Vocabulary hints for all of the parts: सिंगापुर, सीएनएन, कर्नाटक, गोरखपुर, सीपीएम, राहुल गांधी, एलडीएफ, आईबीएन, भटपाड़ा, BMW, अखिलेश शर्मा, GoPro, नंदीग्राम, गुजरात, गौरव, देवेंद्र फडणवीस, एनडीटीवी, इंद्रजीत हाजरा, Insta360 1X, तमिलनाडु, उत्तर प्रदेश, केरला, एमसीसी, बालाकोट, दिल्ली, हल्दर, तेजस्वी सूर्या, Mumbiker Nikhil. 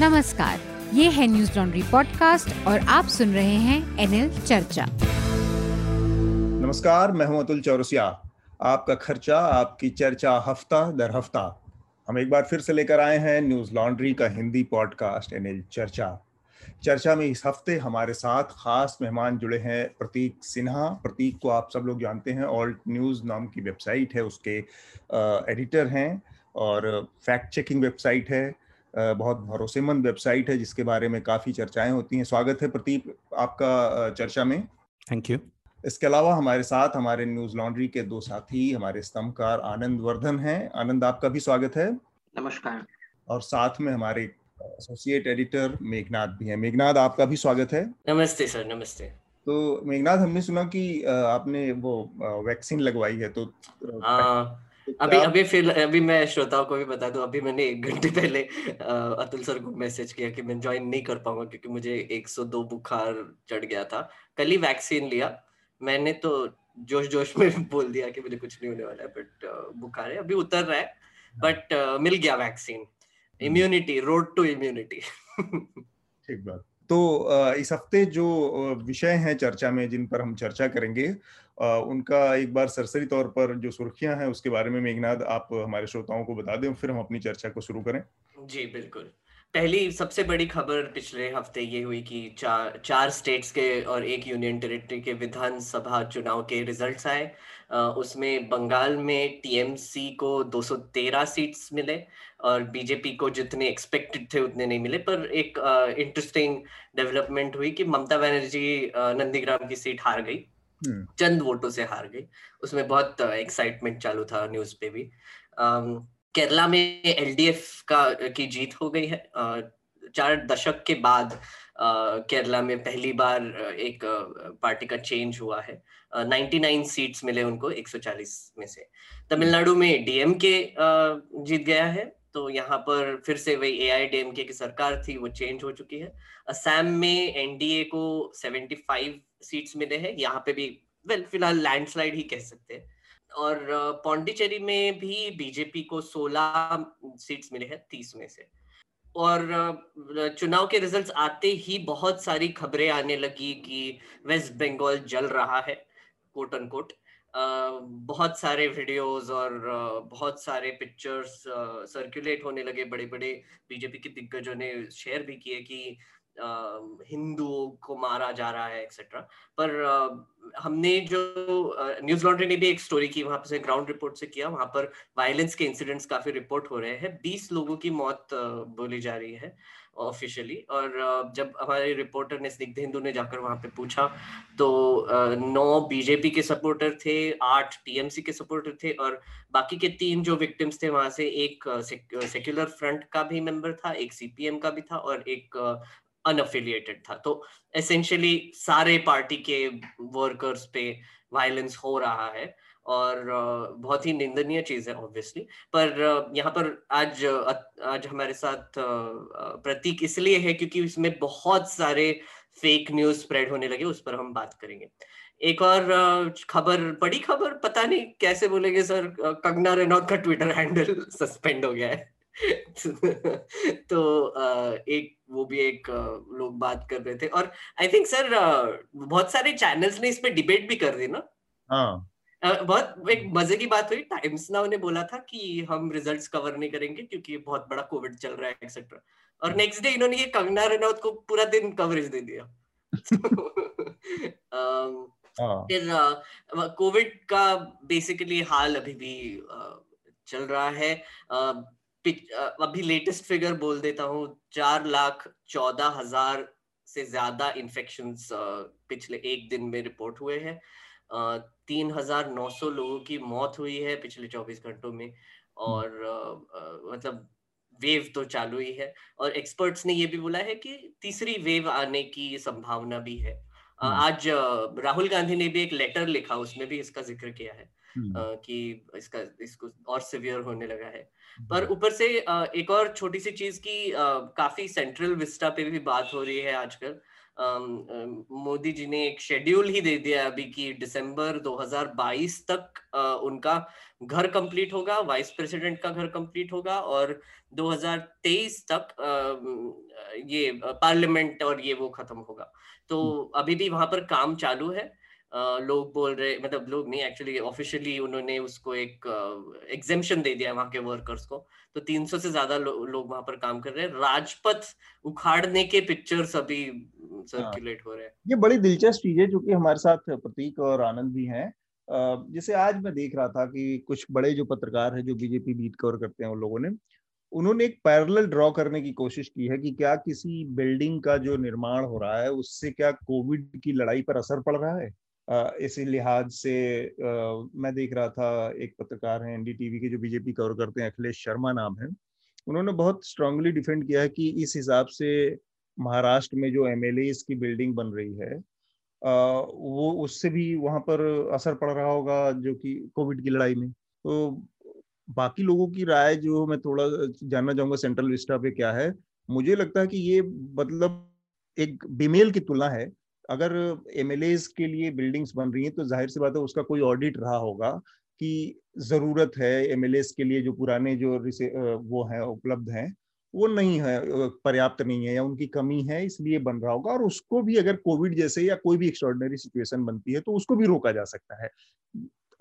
नमस्कार, ये है न्यूज लॉन्ड्री पॉडकास्ट और आप सुन रहे हैं एनएल चर्चा। नमस्कार, मैं हूं अतुल चौरसिया। आपका खर्चा, आपकी चर्चा, हफ्ता दर हफ्ता हम एक बार फिर से लेकर आए हैं न्यूज लॉन्ड्री का हिंदी पॉडकास्ट एनएल चर्चा। चर्चा में इस हफ्ते हमारे साथ खास मेहमान जुड़े हैं प्रतीक सिन्हा। प्रतीक को आप सब लोग जानते हैं, ऑल्ट न्यूज नाम की वेबसाइट है, उसके एडिटर हैं और फैक्ट चेकिंग वेबसाइट है, बहुत भरोसेमंद वेबसाइट है जिसके बारे में काफ़ी चर्चाएं होती हैं। स्वागत है प्रतीक आपका चर्चा में। Thank you. इसके अलावा हमारे साथ हमारे न्यूज लॉन्ड्री के दो साथी, हमारे स्तंभकार आनंद वर्धन हैं। आनंद, आपका भी स्वागत है। नमस्कार। और साथ में हमारे एसोसिएट एडिटर मेघनाथ भी हैं। मेघनाथ, आपका भी स्वागत है। नमस्ते सर। नमस्ते। तो मेघनाथ, हमने सुना कि आपने वो वैक्सीन लगवाई है, तो अभी मैं श्रोताओं को भी बता दूं, अभी मैंने 1 घंटे पहले अतुल सर को मैसेज किया कि मैं ज्वाइन नहीं कर पाऊंगा क्योंकि मुझे 102 बुखार चढ़ गया था। कल ही वैक्सीन लिया मैंने, तो जोश में बोल दिया कि मुझे कुछ नहीं होने वाला है, बट बुखार है, अभी उतर रहा है, बट मिल गया vaccine. Immunity, road to immunity. ठीक बात। तो इस हफ्ते जो विषय हैं चर्चा में, जिन पर हम चर्चा करेंगे, उनका एक बार सरसरी तौर पर जो सुर्खियां हैं उसके बारे में मेघनाथ आप हमारे श्रोताओं को बता दें, फिर हम अपनी चर्चा को शुरू करें। जी बिल्कुल। पहली सबसे बड़ी खबर पिछले हफ्ते ये हुई कि चार स्टेट्स के और एक यूनियन टेरिटरी के विधानसभा चुनाव के रिजल्ट्स आए। उसमें बंगाल में टीएमसी को 213 सीट्स मिले और बीजेपी को जितने एक्सपेक्टेड थे उतने नहीं मिले। पर एक इंटरेस्टिंग डेवलपमेंट हुई कि ममता बनर्जी नंदीग्राम की सीट हार गई, चंद वोटों से हार गई। उसमें बहुत एक्साइटमेंट चालू था न्यूज़ पे भी। केरला में एलडीएफ की जीत हो गई है। 4 दशक के बाद केरला में पहली बार एक पार्टी का चेंज हुआ है। 99 सीट्स मिले उनको 140 में से। तमिलनाडु में डीएमके जीत गया है, तो यहाँ पर फिर से वही एआईडीएमके की सरकार थी, वो चेंज हो चुकी है। असम में एनडीए को 75 सीट्स मिले हैं, यहाँ पे भी फिलहाल लैंडस्लाइड ही कह सकते हैं। और पौंडीचेरी में भी बीजेपी को 16 सीट्स मिले हैं 30 में से। और चुनाव के रिजल्ट्स आते ही बहुत सारी खबरें आने लगी कि वेस्ट बंगाल जल रहा है, कोट अनकोट। बहुत सारे वीडियोस और बहुत सारे पिक्चर्स सर्कुलेट होने लगे, बड़े बड़े बीजेपी के दिग्गजों ने शेयर भी किए कि हिंदुओं को मारा जा रहा है एक्सेट्रा। पर हमने जो न्यूज लॉन्ड्री ने भी एक स्टोरी की, वहां से ग्राउंड रिपोर्ट से किया, वहां पर वायलेंस के इंसिडेंट्स काफी रिपोर्ट हो रहे हैं। 20 लोगों की मौत बोली जा रही है ऑफिशियली। और जब हमारे रिपोर्टर ने स्निग्ध हिंदू ने जाकर वहां पे पूछा तो 9 बीजेपी के सपोर्टर थे, 8 टीएमसी के सपोर्टर थे और बाकी के 3 जो विक्टिम्स थे वहां से एक सेक्युलर फ्रंट का भी मेंबर था, एक सीपीएम का भी था और एक अनअफिलिएटेड था। तो एसेंशियली सारे पार्टी के वर्कर्स पे वायलेंस हो रहा है और बहुत ही निंदनीय चीज है ऑब्वियसली। पर यहाँ पर आज हमारे साथ प्रतीक इसलिए है क्योंकि इसमें बहुत सारे फेक न्यूज स्प्रेड होने लगे, उस पर हम बात करेंगे। एक और बड़ी खबर पता नहीं कैसे बोलेंगे सर, कंगना रनौत का ट्विटर हैंडल सस्पेंड हो गया है। तो एक वो भी एक लोग बात कर रहे थे और आई थिंक सर बहुत सारे चैनल्स ने इस पे डिबेट भी कर दी ना। बहुत एक मजे की बात हुई, टाइम्स नाउ ने बोला था कि हम रिजल्ट्स कवर नहीं करेंगे क्योंकि बहुत बड़ा कोविड चल रहा है एक्सेट्रा, और नेक्स्ट डे इन्होंने ये कंगना रनौत को पूरा दिन कवरेज दे दिया। फिर कोविड का बेसिकली हाल अभी भी चल रहा है। अभी लेटेस्ट फिगर बोल देता हूँ, 4,14,000 से ज्यादा इन्फेक्शंस पिछले एक दिन में रिपोर्ट हुए हैं। 3,900 लोगों की मौत हुई है पिछले 24 घंटों में और मतलब वेव तो चालू ही है। और एक्सपर्ट्स ने ये भी बोला है कि तीसरी वेव आने की संभावना भी है। आज राहुल गांधी ने भी एक लेटर लिखा, उसमें भी इसका जिक्र किया है कि इसको और सिवियर होने लगा है। पर ऊपर से एक और छोटी सी चीज की काफी सेंट्रल विस्टा पे भी बात हो रही है आजकल। मोदी जी ने एक शेड्यूल ही दे दिया अभी कि दिसंबर 2022 तक उनका घर कंप्लीट होगा, वाइस प्रेसिडेंट का घर कंप्लीट होगा और 2023 तक ये पार्लियामेंट और ये वो खत्म होगा। तो अभी भी वहां पर काम चालू है। लोग बोल रहे, मतलब लोग नहीं, एक्चुअली ऑफिशियली उन्होंने उसको एक एग्जेम्पशन दे दिया वहां के वर्कर्स को। तो 300 से ज्यादा लोग वहां पर काम कर रहे हैं। राजपथ उखाड़ने के पिक्चर्स अभी सर्कुलेट हो रहे हैं। ये बड़ी दिलचस्प चीज है, जो कि हमारे साथ प्रतीक और आनंद भी हैं। जैसे आज मैं देख रहा था कि कुछ बड़े जो पत्रकार है जो बीजेपी बीट कवर करते हैं, उन लोगों ने उन्होंने एक पैरेलल ड्रॉ करने की कोशिश की है कि क्या किसी बिल्डिंग का जो निर्माण हो रहा है उससे क्या कोविड की लड़ाई पर असर पड़ रहा है। इसी लिहाज से मैं देख रहा था, एक पत्रकार हैं एनडीटीवी के जो बीजेपी कवर करते हैं, अखिलेश शर्मा नाम है, उन्होंने बहुत स्ट्रांगली डिफेंड किया है कि इस हिसाब से महाराष्ट्र में जो एमएलए की बिल्डिंग बन रही है वो उससे भी वहाँ पर असर पड़ रहा होगा, जो कि कोविड की लड़ाई में। तो बाकी लोगों की राय जो मैं थोड़ा जानना चाहूँगा सेंट्रल विस्टा पे क्या है। मुझे लगता है कि ये मतलब एक बेमेल की तुलना है। अगर एमएलएज के लिए बिल्डिंग्स बन रही हैं तो जाहिर सी बात है उसका कोई ऑडिट रहा होगा कि ज़रूरत है एमएलएज के लिए, जो पुराने जो वो हैं उपलब्ध हैं वो नहीं है, पर्याप्त नहीं है या उनकी कमी है, इसलिए बन रहा होगा। और उसको भी अगर कोविड जैसे या कोई भी एक्स्ट्रॉर्डिनरी सिचुएशन बनती है तो उसको भी रोका जा सकता है।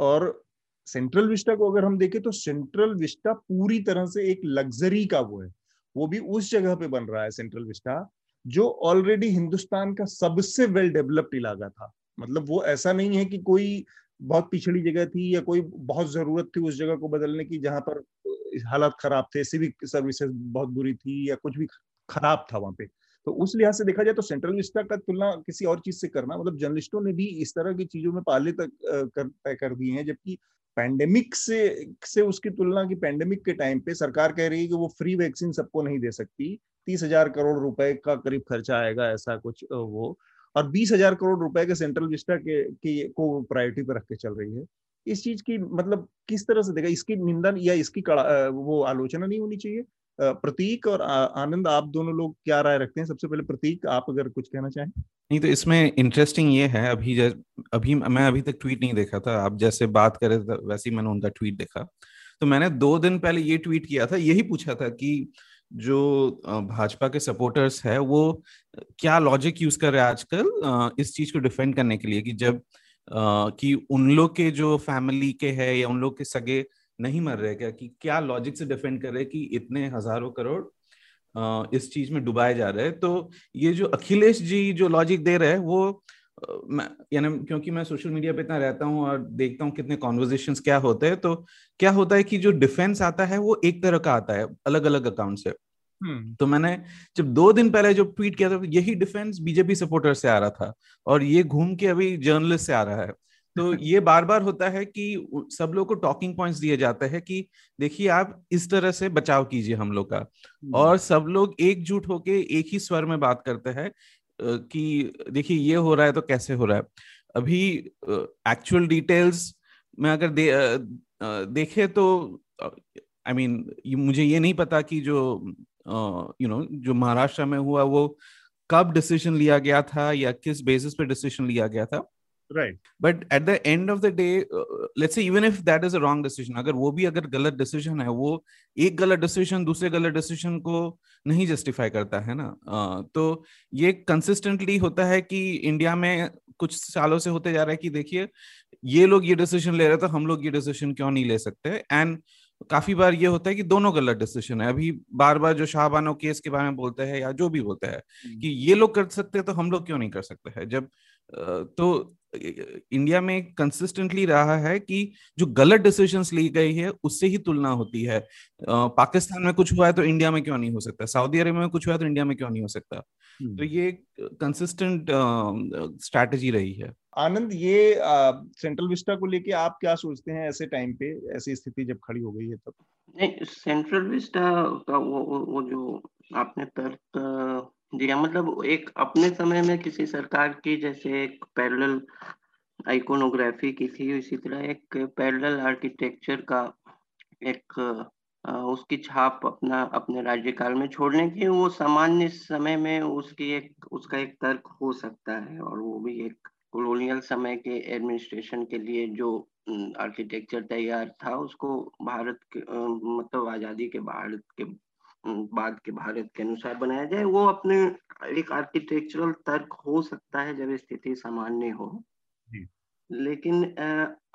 और सेंट्रल विस्टा को अगर हम देखें तो सेंट्रल विस्टा पूरी तरह से एक लग्जरी का वो है, वो भी उस जगह पे बन रहा है सेंट्रल विस्टा जो ऑलरेडी हिंदुस्तान का सबसे वेल डेवलप्ड इलाका था। मतलब वो ऐसा नहीं है कि कोई बहुत पिछड़ी जगह थी या कोई बहुत जरूरत थी उस जगह को बदलने की जहां पर हालात खराब थे, सिविक सर्विसेज बहुत बुरी थी या कुछ भी खराब था वहां पे। तो उस लिहाज से देखा जाए तो सेंट्रल विस्टा का तुलना किसी और चीज से करना, मतलब जर्नलिस्टों ने भी इस तरह की चीजों में पाले तक तय कर दिए हैं, जबकि पैंडेमिक से उसकी तुलना की पैंडेमिक के टाइम पे सरकार कह रही है कि वो फ्री वैक्सीन सबको नहीं दे सकती, 30,000 करोड़ रुपए का करीब खर्चा आएगा ऐसा कुछ वो, और 20,000 करोड़ रुपए के सेंट्रल विस्टा को प्रायोरिटी पर रख के चल रही है। इस चीज की मतलब किस तरह से देखा, इसकी निंदा या इसकी वो आलोचना नहीं होनी चाहिए। प्रतीक और आनंद, आप दोनों लोग क्या राय रखते हैं? सबसे पहले प्रतीक, आप अगर कुछ कहना चाहें। नहीं, तो इसमें इंटरेस्टिंग ये है, अभी मैं अभी तक ट्वीट नहीं देखा था, आप जैसे बात कर रहे थे वैसे ही मैंने उनका ट्वीट देखा। तो मैंने 2 दिन पहले ये ट्वीट किया था, यही पूछा था कि जो भाजपा के सपोर्टर्स है वो क्या लॉजिक यूज कर रहे हैं आजकल इस चीज को डिफेंड करने के लिए कि जब कि उन लोग के जो फैमिली के है या उन लोग के सगे नहीं मर रहे, क्या कि क्या लॉजिक से डिफेंड कर रहे कि इतने हजारों करोड़ इस चीज में डुबाए जा रहे हैं। तो ये जो अखिलेश जी जो लॉजिक दे रहे हैं वो यानी क्योंकि मैं सोशल मीडिया पे इतना रहता हूँ और देखता हूँ कितने कॉन्वर्जेशंस क्या होते हैं, तो क्या होता है कि जो डिफेंस आता है वो एक तरह का आता है अलग अलग अकाउंट से। तो मैंने जब 2 दिन पहले जो ट्वीट किया था यही डिफेंस बीजेपी सपोर्टर से आ रहा था और ये घूम के अभी जर्नलिस्ट से आ रहा है। तो ये बार बार होता है कि सब लोग को टॉकिंग पॉइंट्स दिए जाते हैं कि देखिए आप इस तरह से बचाव कीजिए हम लोग का, और सब लोग एकजुट होके एक ही स्वर में बात करते हैं कि देखिए ये हो रहा है तो कैसे हो रहा है। अभी एक्चुअल डिटेल्स में अगर देखे तो आई मीन मुझे ये नहीं पता कि जो जो महाराष्ट्र में हुआ वो कब डिसीजन लिया गया था या किस बेसिस पे डिसीजन लिया गया था, right. But at the end of the day let's say even if that is a wrong decision, अगर वो भी अगर गलत डिसीजन है, वो एक गलत डिसीजन दूसरे गलत डिसीजन को नहीं जस्टिफाई करता है ना। तो ये कंसिस्टेंटली होता है कि इंडिया में कुछ सालों से होते जा रहा है कि देखिए ये लोग ये डिसीजन ले रहे थे, हम लोग ये डिसीजन क्यों नहीं ले सकते। एंड काफी बार ये होता है कि दोनों गलत डिसीजन है। अभी बार बार जो शाहबानो केस के बारे में बोलते हैं या जो भी बोलते हैं कि ये लोग कर सकते हैं तो हम लोग क्यों नहीं कर सकते हैं। जब तो इंडिया में कंसिस्टेंटली रहा है कि जो गलत डिसीजंस ली गई है उससे ही तुलना होती है। पाकिस्तान में कुछ हुआ है तो इंडिया में क्यों नहीं हो सकता, सऊदी अरब में कुछ हुआ है तो इंडिया में क्यों नहीं हो सकता। तो ये कंसिस्टेंट स्ट्रैटेजी रही है। आनंद, ये सेंट्रल विस्टा को लेके आप क्या सोचते हैं ऐसे टाइम पे, ऐसी स्थिति जब खड़ी हो गई है तब? नहीं, सेंट्रल विस्टा का वो जो आपने तर्क दिया, मतलब एक अपने समय में किसी सरकार की जैसे एक पैरेलल आइकोनोग्राफी की थी, इसी तरह एक पैरेलल आर्किटेक्चर का एक उसकी छाप अपने राज्यकाल में छोड़ने की, वो सामान्य समय में उसका एक तर्क हो सकता है, और वो भी एक कॉलोनियल समय के एडमिनिस्ट्रेशन के लिए जो आर्किटेक्चर तैयार था उसको भारत के मतलब आजादी के भारत के बाद के भारत के अनुसार बनाया जाए, वो अपने एक आर्किटेक्चरल तर्क हो सकता है जब स्थिति सामान्य हो। लेकिन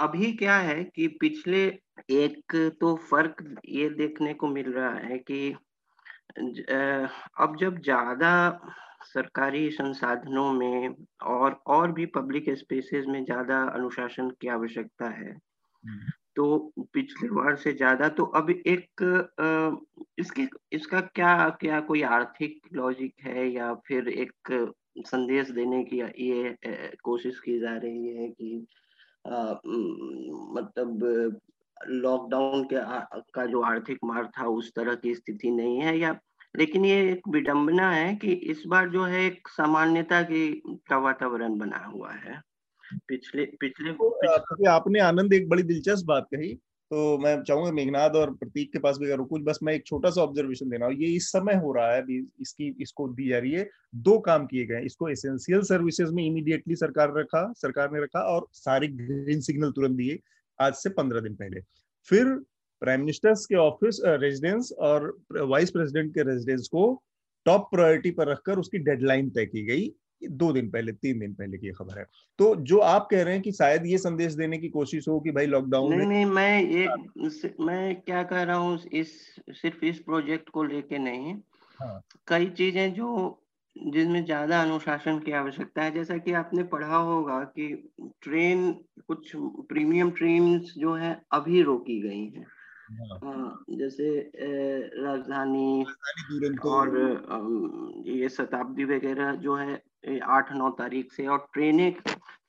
अभी क्या है कि पिछले एक तो फर्क ये देखने को मिल रहा है कि अब जब ज्यादा सरकारी संसाधनों में और भी पब्लिक स्पेसेस में ज्यादा अनुशासन की आवश्यकता है, तो पिछले बार से ज्यादा, तो अब एक इसका क्या कोई आर्थिक लॉजिक है, या फिर एक संदेश देने की ये कोशिश की जा रही है कि मतलब लॉकडाउन का जो आर्थिक मार था उस तरह की स्थिति नहीं है, या लेकिन ये एक विडंबना है कि इस बार जो है एक सामान्यता का वातावरण बना हुआ है। पिछले आपने आनंद एक बड़ी दिलचस्प बात कही, तो मैं चाहूंगा मेघनाथ और प्रतीक के पास भी करूँ कुछ, बस मैं एक छोटा सा ऑब्जर्वेशन देना, ये इस समय हो रहा है, इसको दी जा रही है, दो काम किए गए, इसको एसेंशियल सर्विसेज में इमीडिएटली सरकार ने रखा और सारे ग्रीन सिग्नल तुरंत दिए आज से 15 दिन पहले। फिर प्राइम मिनिस्टर्स के ऑफिस रेजिडेंस और वाइस प्रेसिडेंट के रेजिडेंस को टॉप प्रायोरिटी पर रखकर उसकी डेडलाइन तय की गई 3 दिन पहले की खबर है। तो जो आप कह रहे हैं कि शायद ये संदेश देने की कोशिश हो कि भाई लॉकडाउन नहीं, मैं क्या कह रहा हूँ, सिर्फ इस प्रोजेक्ट को लेके नहीं, हाँ। कई चीजें जिसमें ज्यादा अनुशासन की आवश्यकता है, जैसा कि आपने पढ़ा होगा कि ट्रेन, कुछ प्रीमियम ट्रेन्स जो है अभी रोकी गई हैं, जैसे राजधानी और ये शताब्दी वगैरह जो है 8-9 तारीख से, और ट्रेनें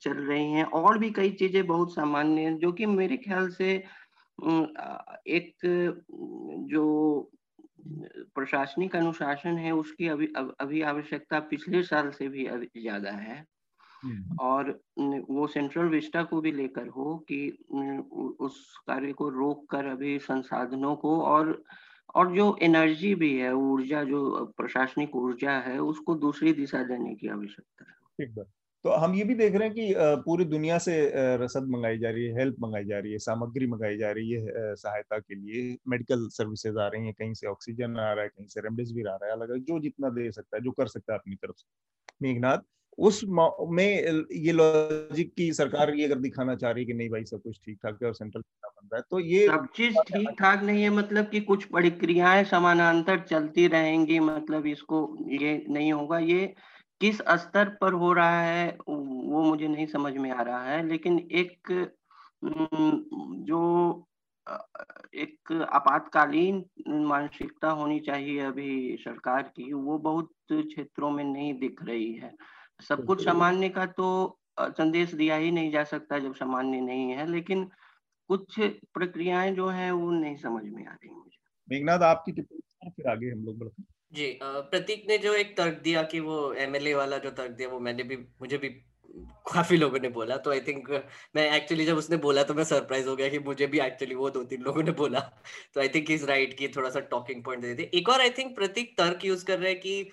चल रही हैं, और भी कई चीजें बहुत सामान्य हैं जो कि मेरे ख्याल से एक जो प्रशासनिक अनुशासन है उसकी अभी आवश्यकता पिछले साल से भी ज्यादा है, और वो सेंट्रल विस्टा को भी लेकर हो कि उस कार्य को रोक कर अभी संसाधनों को और जो एनर्जी भी है, ऊर्जा, जो प्रशासनिक ऊर्जा है उसको दूसरी दिशा देने की आवश्यकता है। ठीक है, तो हम ये भी देख रहे हैं कि पूरी दुनिया से रसद मंगाई जा रही है, हेल्प मंगाई जा रही है, सामग्री मंगाई जा रही है सहायता के लिए, मेडिकल सर्विसेज आ रही हैं, कहीं से ऑक्सीजन आ रहा है, कहीं से रेमडेसिविर आ रहा है, अलग जो जितना दे सकता है, जो कर सकता है अपनी तरफ से। मेघनाथ, उस में ये लॉजिक की सरकार ये अगर दिखाना चाह रही है कि नहीं भाई सब कुछ ठीक ठाक है और सेंट्रल बन रहा है, तो ये सब चीज ठीक ठाक नहीं है, मतलब कि कुछ प्रक्रियाएं समानांतर चलती रहेंगी, मतलब इसको ये नहीं होगा, ये किस स्तर पर हो रहा है वो मुझे नहीं समझ में आ रहा है, लेकिन एक जो एक आपातकालीन मानसिकता होनी चाहिए अभी सरकार की, वो बहुत क्षेत्रों में नहीं दिख रही है। सब कुछ सामान्य का तो संदेश दिया ही नहीं जा सकता जब सामान्य नहीं है, लेकिन कुछ प्रक्रियाएं जो है वो नहीं समझ में आ रही मुझे। मेघनाथ, आपकी टिप्पणी, फिर आगे हम लोग बढ़ते हैं। जी, प्रतीक ने जो एक तर्क दिया कि वो एमएलए वाला जो तर्क दिया, वो मुझे भी काफी लोगों ने बोला, तो आई थिंक मैं एक्चुअली जब उसने बोला तो मैं सरप्राइज हो गया कि मुझे भी एक्चुअली वो 2-3 लोगों ने बोला, तो आई थिंक इज राइट कि थोड़ा सा टॉकिंग पॉइंट दे देते। एक और आई थिंक प्रतीक तर्क यूज कर रहे हैं कि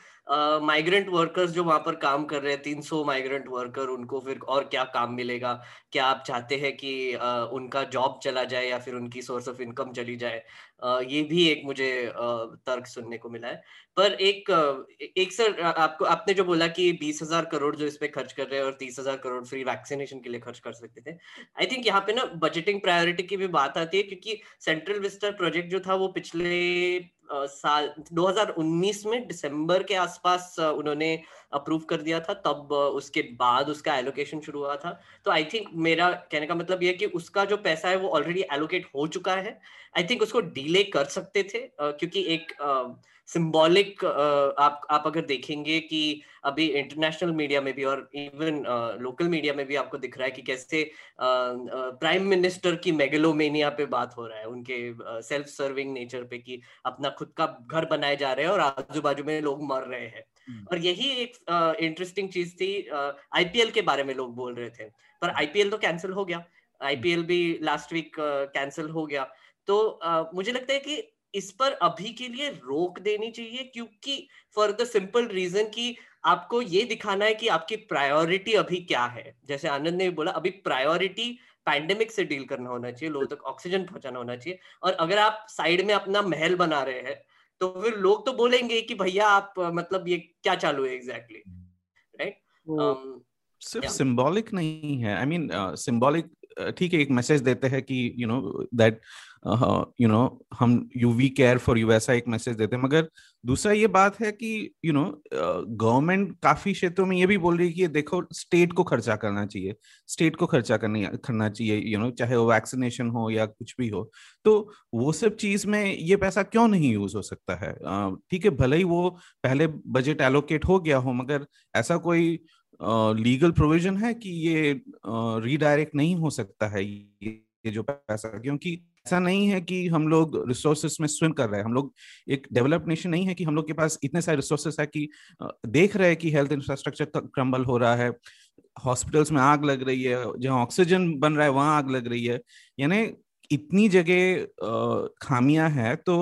माइग्रेंट वर्कर्स जो वहां पर काम कर रहे हैं, 300 माइग्रेंट वर्कर, उनको फिर और क्या काम मिलेगा, क्या आप चाहते हैं कि उनका जॉब चला जाए या फिर उनकी सोर्स ऑफ इनकम चली जाए। ये भी एक मुझे तर्क सुनने को मिला है। पर एक सर, आपने जो बोला कि 20,000 करोड़ जो इस पे खर्च कर रहे हैं और 30,000 करोड़ फ्री वैक्सीनेशन के लिए खर्च कर सकते थे, आई थिंक यहाँ पे ना बजटिंग प्रायोरिटी की भी बात आती है, क्योंकि सेंट्रल विस्टा प्रोजेक्ट जो था वो पिछले साल 2019 में दिसंबर के आसपास उन्होंने अप्रूव कर दिया था, तब उसके बाद उसका एलोकेशन शुरू हुआ था। तो आई थिंक मेरा कहने का मतलब यह कि उसका जो पैसा है वो ऑलरेडी एलोकेट हो चुका है। आई थिंक उसको डिले कर सकते थे, क्योंकि एक सिंबॉलिक आप अगर देखेंगे कि अभी इंटरनेशनल मीडिया में भी और इवन लोकल मीडिया में भी आपको दिख रहा है कि कैसे प्राइम मिनिस्टर की मेगलोमेनिया पे बात हो रहा है, उनके सेल्फ सर्विंग नेचर पे कि अपना खुद का घर बनाए जा रहे हैं और आजू बाजू में लोग मर रहे हैं। और यही एक इंटरेस्टिंग चीज थी, आईपीएल के बारे में लोग बोल रहे थे, पर आईपीएल तो कैंसिल हो गया, आईपीएल भी लास्ट वीक कैंसिल हो गया। तो मुझे लगता है कि इस पर अभी के लिए रोक देनी चाहिए, क्योंकि फॉर द सिंपल रीजन कि आपको ये दिखाना है कि आपकी प्रायोरिटी अभी क्या है। जैसे आनंद ने भी बोला, अभी प्रायोरिटी पैंडेमिक से डील करना होना चाहिए, लोगों तक ऑक्सीजन पहुंचाना होना चाहिए, और अगर आप साइड में अपना महल बना रहे हैं तो फिर लोग तो बोलेंगे कि भैया आप मतलब ये क्या चालू है एग्जैक्टली, राइट। सिर्फ सिंबॉलिक नहीं है, आई मीन सिंबॉलिक ठीक है, एक मैसेज देते हैं कि यू नो दैट हम you we care for you, ऐसा एक मैसेज देते हैं। मगर दूसरा ये बात है कि यू नो गवर्नमेंट काफी क्षेत्रों में ये भी बोल रही है कि देखो स्टेट को खर्चा करना चाहिए, स्टेट को खर्चा करना चाहिए, यू नो चाहे वो वैक्सीनेशन हो या कुछ भी हो, तो वो सब चीज में ये पैसा क्यों नहीं यूज हो सकता है। ठीक है, भले ही वो पहले बजट एलोकेट हो गया हो, मगर ऐसा कोई लीगल प्रोविजन है कि ये रीडायरेक्ट नहीं हो सकता है ये जो पैसा, क्योंकि ऐसा नहीं है कि हम लोग रिसोर्सेस में स्विम कर रहे हैं। हम लोग एक डेवलप्ड नेशन नहीं है कि हम लोग के पास इतने सारे रिसोर्सेस है कि देख रहे हैं कि हेल्थ इंफ्रास्ट्रक्चर क्रम्बल हो रहा है, हॉस्पिटल्स में आग लग रही है, जहाँ ऑक्सीजन बन रहा है वहाँ आग लग रही है, यानी इतनी जगह खामियां हैं। तो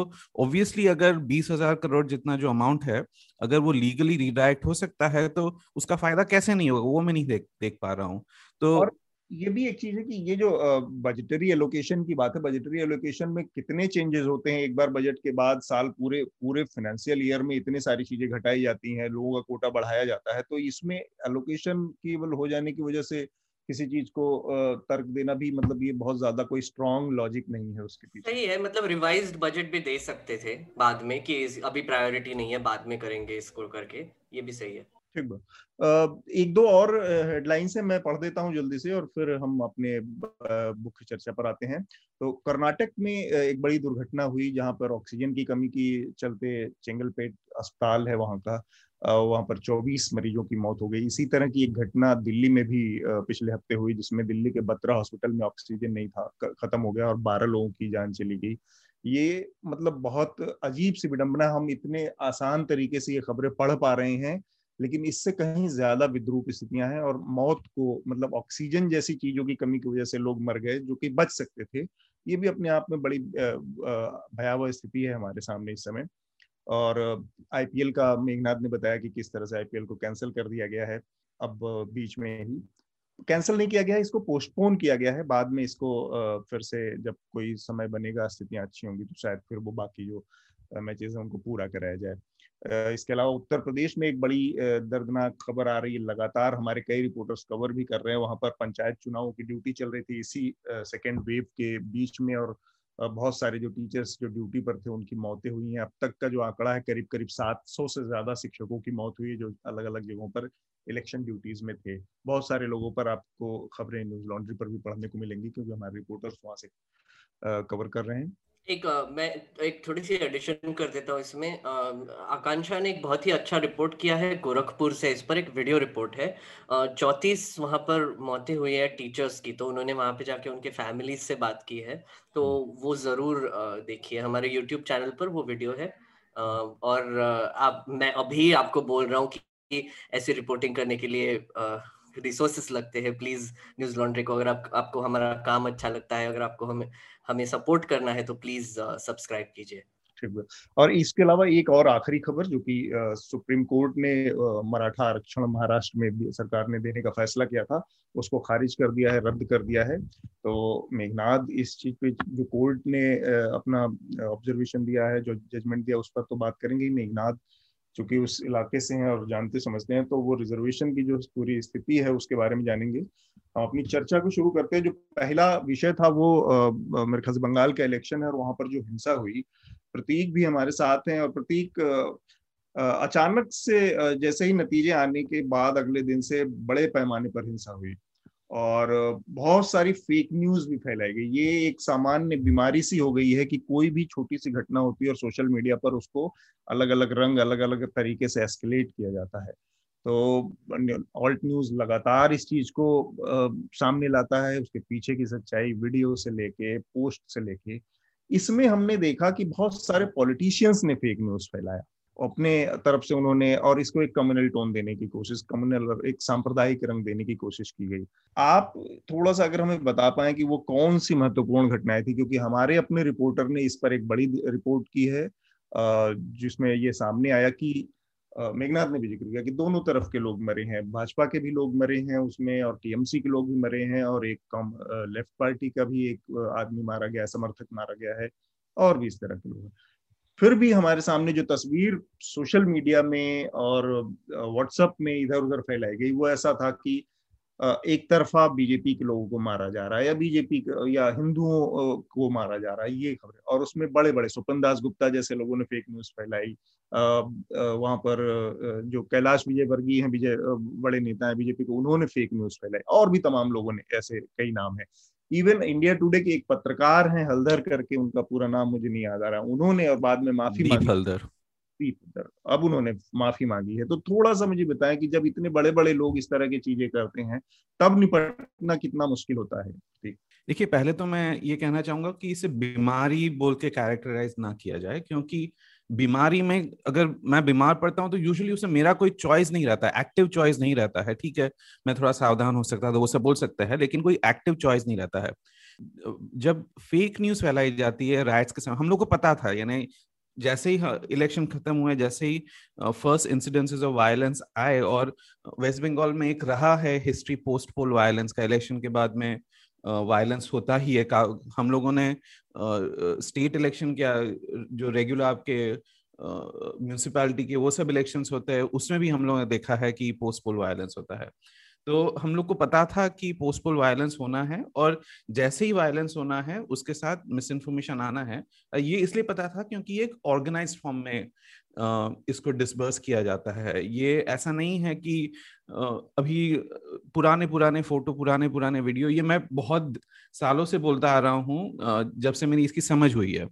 ऑब्वियसली अगर 20,000 करोड़ जितना जो अमाउंट है अगर वो लीगली रिडायरेक्ट हो सकता है तो उसका फायदा कैसे नहीं होगा, वो मैं नहीं देख पा रहा हूँ। तो और ये भी एक चीज है कि ये जो बजटरी एलोकेशन की बात है, बजटरी एलोकेशन में कितने चेंजेस होते हैं एक बार बजट के बाद, साल पूरे फाइनेंशियल ईयर में इतनी सारी चीजें घटाई जाती हैं, लोगों का कोटा बढ़ाया जाता है, तो इसमें एलोकेशन केवल हो जाने की वजह से किसी चीज को तर्क देना भी मतलब ये बहुत ज्यादा कोई स्ट्रॉन्ग लॉजिक नहीं है उसके पीछे। सही है, मतलब रिवाइज्ड बजट भी दे सकते थे बाद में कि अभी प्रायोरिटी नहीं है, बाद में करेंगे इसको करके, ये भी सही है। ठीक है, एक दो और हेडलाइंस है मैं पढ़ देता हूँ जल्दी से और फिर हम अपने मुख्य चर्चा पर आते हैं। तो कर्नाटक में एक बड़ी दुर्घटना हुई जहाँ पर ऑक्सीजन की कमी की चलते चेंगलपेट अस्पताल है वहाँ का, वहाँ पर 24 मरीजों की मौत हो गई। इसी तरह की एक घटना दिल्ली में भी पिछले हफ्ते हुई जिसमें दिल्ली के 12 हॉस्पिटल में ऑक्सीजन नहीं था, खत्म हो गया और 12 लोगों की जान चली गई। ये मतलब बहुत अजीब सी विडंबना, हम इतने आसान तरीके से ये खबरें पढ़ पा रहे हैं लेकिन इससे कहीं ज्यादा विद्रूप स्थितियां हैं और मौत को मतलब ऑक्सीजन जैसी चीजों की कमी की वजह से लोग मर गए जो कि बच सकते थे, ये भी अपने आप में बड़ी भयावह स्थिति है हमारे सामने इस समय। और आईपीएल का मेघनाथ ने बताया कि किस तरह से आईपीएल को कैंसिल कर दिया गया है, अब बीच में ही कैंसिल नहीं किया गया है, इसको पोस्टपोन किया गया है, बाद में इसको फिर से जब कोई समय बनेगा, स्थितियां अच्छी होंगी तो शायद फिर वो बाकी जो मैचेस हैं उनको पूरा कराया जाए। इसके अलावा उत्तर प्रदेश में एक बड़ी दर्दनाक खबर आ रही है, लगातार हमारे कई रिपोर्टर्स कवर भी कर रहे हैं, वहां पर पंचायत चुनावों की ड्यूटी चल रही थी इसी सेकेंड वेव के बीच में और बहुत सारे जो टीचर्स जो ड्यूटी पर थे उनकी मौतें हुई हैं। अब तक का जो आंकड़ा है करीब 700 से ज्यादा शिक्षकों की मौत हुई है जो अलग अलग जगहों पर इलेक्शन ड्यूटीज में थे। बहुत सारे लोगों पर आपको खबरें न्यूज लॉन्ड्री पर भी पढ़ने को मिलेंगी क्योंकि हमारे रिपोर्टर्स वहां से कवर कर रहे हैं। मैं एक थोड़ी सी एडिशन कर देता हूँ इसमें। आकांक्षा ने एक बहुत ही अच्छा रिपोर्ट किया है गोरखपुर से, इस पर एक वीडियो रिपोर्ट है। 34 वहाँ पर मौतें हुई है टीचर्स की, तो उन्होंने वहाँ पे जाके उनके फैमिलीज से बात की है, तो वो जरूर देखिए, हमारे यूट्यूब चैनल पर वो वीडियो है। और मैं अभी आपको बोल रहा हूँ कि ऐसी रिपोर्टिंग करने के लिए रिसोर्सेस लगते हैं। प्लीज न्यूज लॉन्ड्री को, अगर आपको हमारा काम अच्छा लगता है, अगर आपको हमें सपोर्ट करना है तो प्लीज सब्सक्राइब कीजिए। ठीक है, और इसके अलावा एक और आखिरी खबर जो कि सुप्रीम कोर्ट ने मराठा आरक्षण महाराष्ट्र में सरकार ने देने का फैसला किया था उसको खारिज कर दिया है, रद्द कर दिया है। तो मेघनाथ इस चीज पे जो कोर्ट ने अपना ऑब्जर्वेशन दिया है, जो जजमेंट दिया उस पर तो बात करेंगे। मेघनाथ चूंकि उस इलाके से हैं और जानते समझते हैं तो वो रिजर्वेशन की जो पूरी स्थिति है उसके बारे में जानेंगे। हम अपनी चर्चा को शुरू करते हैं। जो पहला विषय था वो मेरे ख्याल से बंगाल का इलेक्शन है और वहां पर जो हिंसा हुई। प्रतीक भी हमारे साथ हैं और प्रतीक, अचानक से जैसे ही नतीजे आने के बाद अगले दिन से बड़े पैमाने पर हिंसा हुई और बहुत सारी फेक न्यूज भी फैलाई गई। ये एक सामान्य बीमारी सी हो गई है कि कोई भी छोटी सी घटना होती है और सोशल मीडिया पर उसको अलग अलग रंग, अलग अलग तरीके से एस्केलेट किया जाता है। तो ऑल्ट न्यूज लगातार इस चीज को सामने लाता है, उसके पीछे की सच्चाई वीडियो से लेके पोस्ट से लेके। इसमें हमने देखा कि बहुत सारे पॉलिटिशियंस ने फेक न्यूज फैलाया अपने तरफ से उन्होंने, और इसको एक कम्युनल टोन देने की कोशिश, कम्युनल एक सांप्रदायिक रंग देने की कोशिश की गई। आप थोड़ा सा अगर हमें बता पाएं कि वो कौन सी महत्वपूर्ण घटनाएं थी, क्योंकि हमारे अपने रिपोर्टर ने इस पर एक बड़ी रिपोर्ट की है जिसमें ये सामने आया कि मेघनाथ ने भी जिक्र किया कि दोनों तरफ के लोग मरे हैं, भाजपा के भी लोग मरे हैं उसमें और टीएमसी के लोग भी मरे हैं और एक लेफ्ट पार्टी का भी एक आदमी मारा गया, समर्थक मारा गया है और भी इस तरह के लोग। फिर भी हमारे सामने जो तस्वीर सोशल मीडिया में और व्हाट्सएप में इधर उधर फैलाई गई वो ऐसा था कि एक तरफा बीजेपी के लोगों को मारा जा रहा है या बीजेपी या हिंदुओं को मारा जा रहा है, ये खबरें। और उसमें बड़े बड़े स्वपन दास गुप्ता जैसे लोगों ने फेक न्यूज फैलाई, वहां पर जो कैलाश विजयवर्गीय हैं, बड़े नेता हैं बीजेपी के, उन्होंने फेक न्यूज फैलाई और भी तमाम लोगों ने, ऐसे कई नाम है। इवन इंडिया टुडे के एक पत्रकार हैं हल्दर करके, उनका पूरा नाम मुझे नहीं याद आ रहा, उन्होंने और बाद में माफी मांगी, दीप हल्दर, अब उन्होंने माफी मांगी है। तो थोड़ा सा मुझे बताएं कि जब इतने बड़े बड़े लोग इस तरह की चीजें करते हैं तब निपटना कितना मुश्किल होता है। देखिए, पहले तो मैं ये कहना चाहूंगा कि इसे बीमारी बोल के कैरेक्टराइज ना किया जाए, क्योंकि बीमारी में अगर मैं बीमार पड़ता हूँ तो यूजुअली उसे मेरा कोई चॉइस नहीं रहता, एक्टिव चॉइस नहीं रहता है। ठीक है, मैं थोड़ा सावधान हो सकता था, वो सब बोल सकते हैं, लेकिन कोई एक्टिव चॉइस नहीं रहता है। जब फेक न्यूज फैलाई जाती है राइट्स के समय, हम लोग को पता था, यानी जैसे ही इलेक्शन खत्म हुए, जैसे ही फर्स्ट इंसिडेंसेस ऑफ वायलेंस आए, और वेस्ट बंगाल में एक रहा है हिस्ट्री पोस्ट पोल वायलेंस का, इलेक्शन के बाद में वायलेंस होता ही है। हम लोगों ने स्टेट इलेक्शन क्या, जो रेगुलर आपके म्यूनिसिपैलिटी के वो सब इलेक्शंस होते हैं, उसमें भी हम लोगों ने देखा है कि पोस्ट पोल वायलेंस होता है। तो हम लोग को पता था कि पोस्ट पोल वायलेंस होना है, और जैसे ही वायलेंस होना है उसके साथ मिस इन्फॉर्मेशन आना है। ये इसलिए पता था क्योंकि ये एक ऑर्गेनाइज्ड फॉर्म में इसको डिस्बर्स किया जाता है। ये ऐसा नहीं है कि अभी पुराने फोटो, पुराने वीडियो। ये मैं बहुत सालों से बोलता आ रहा हूँ, जब से मेरी इसकी समझ हुई है।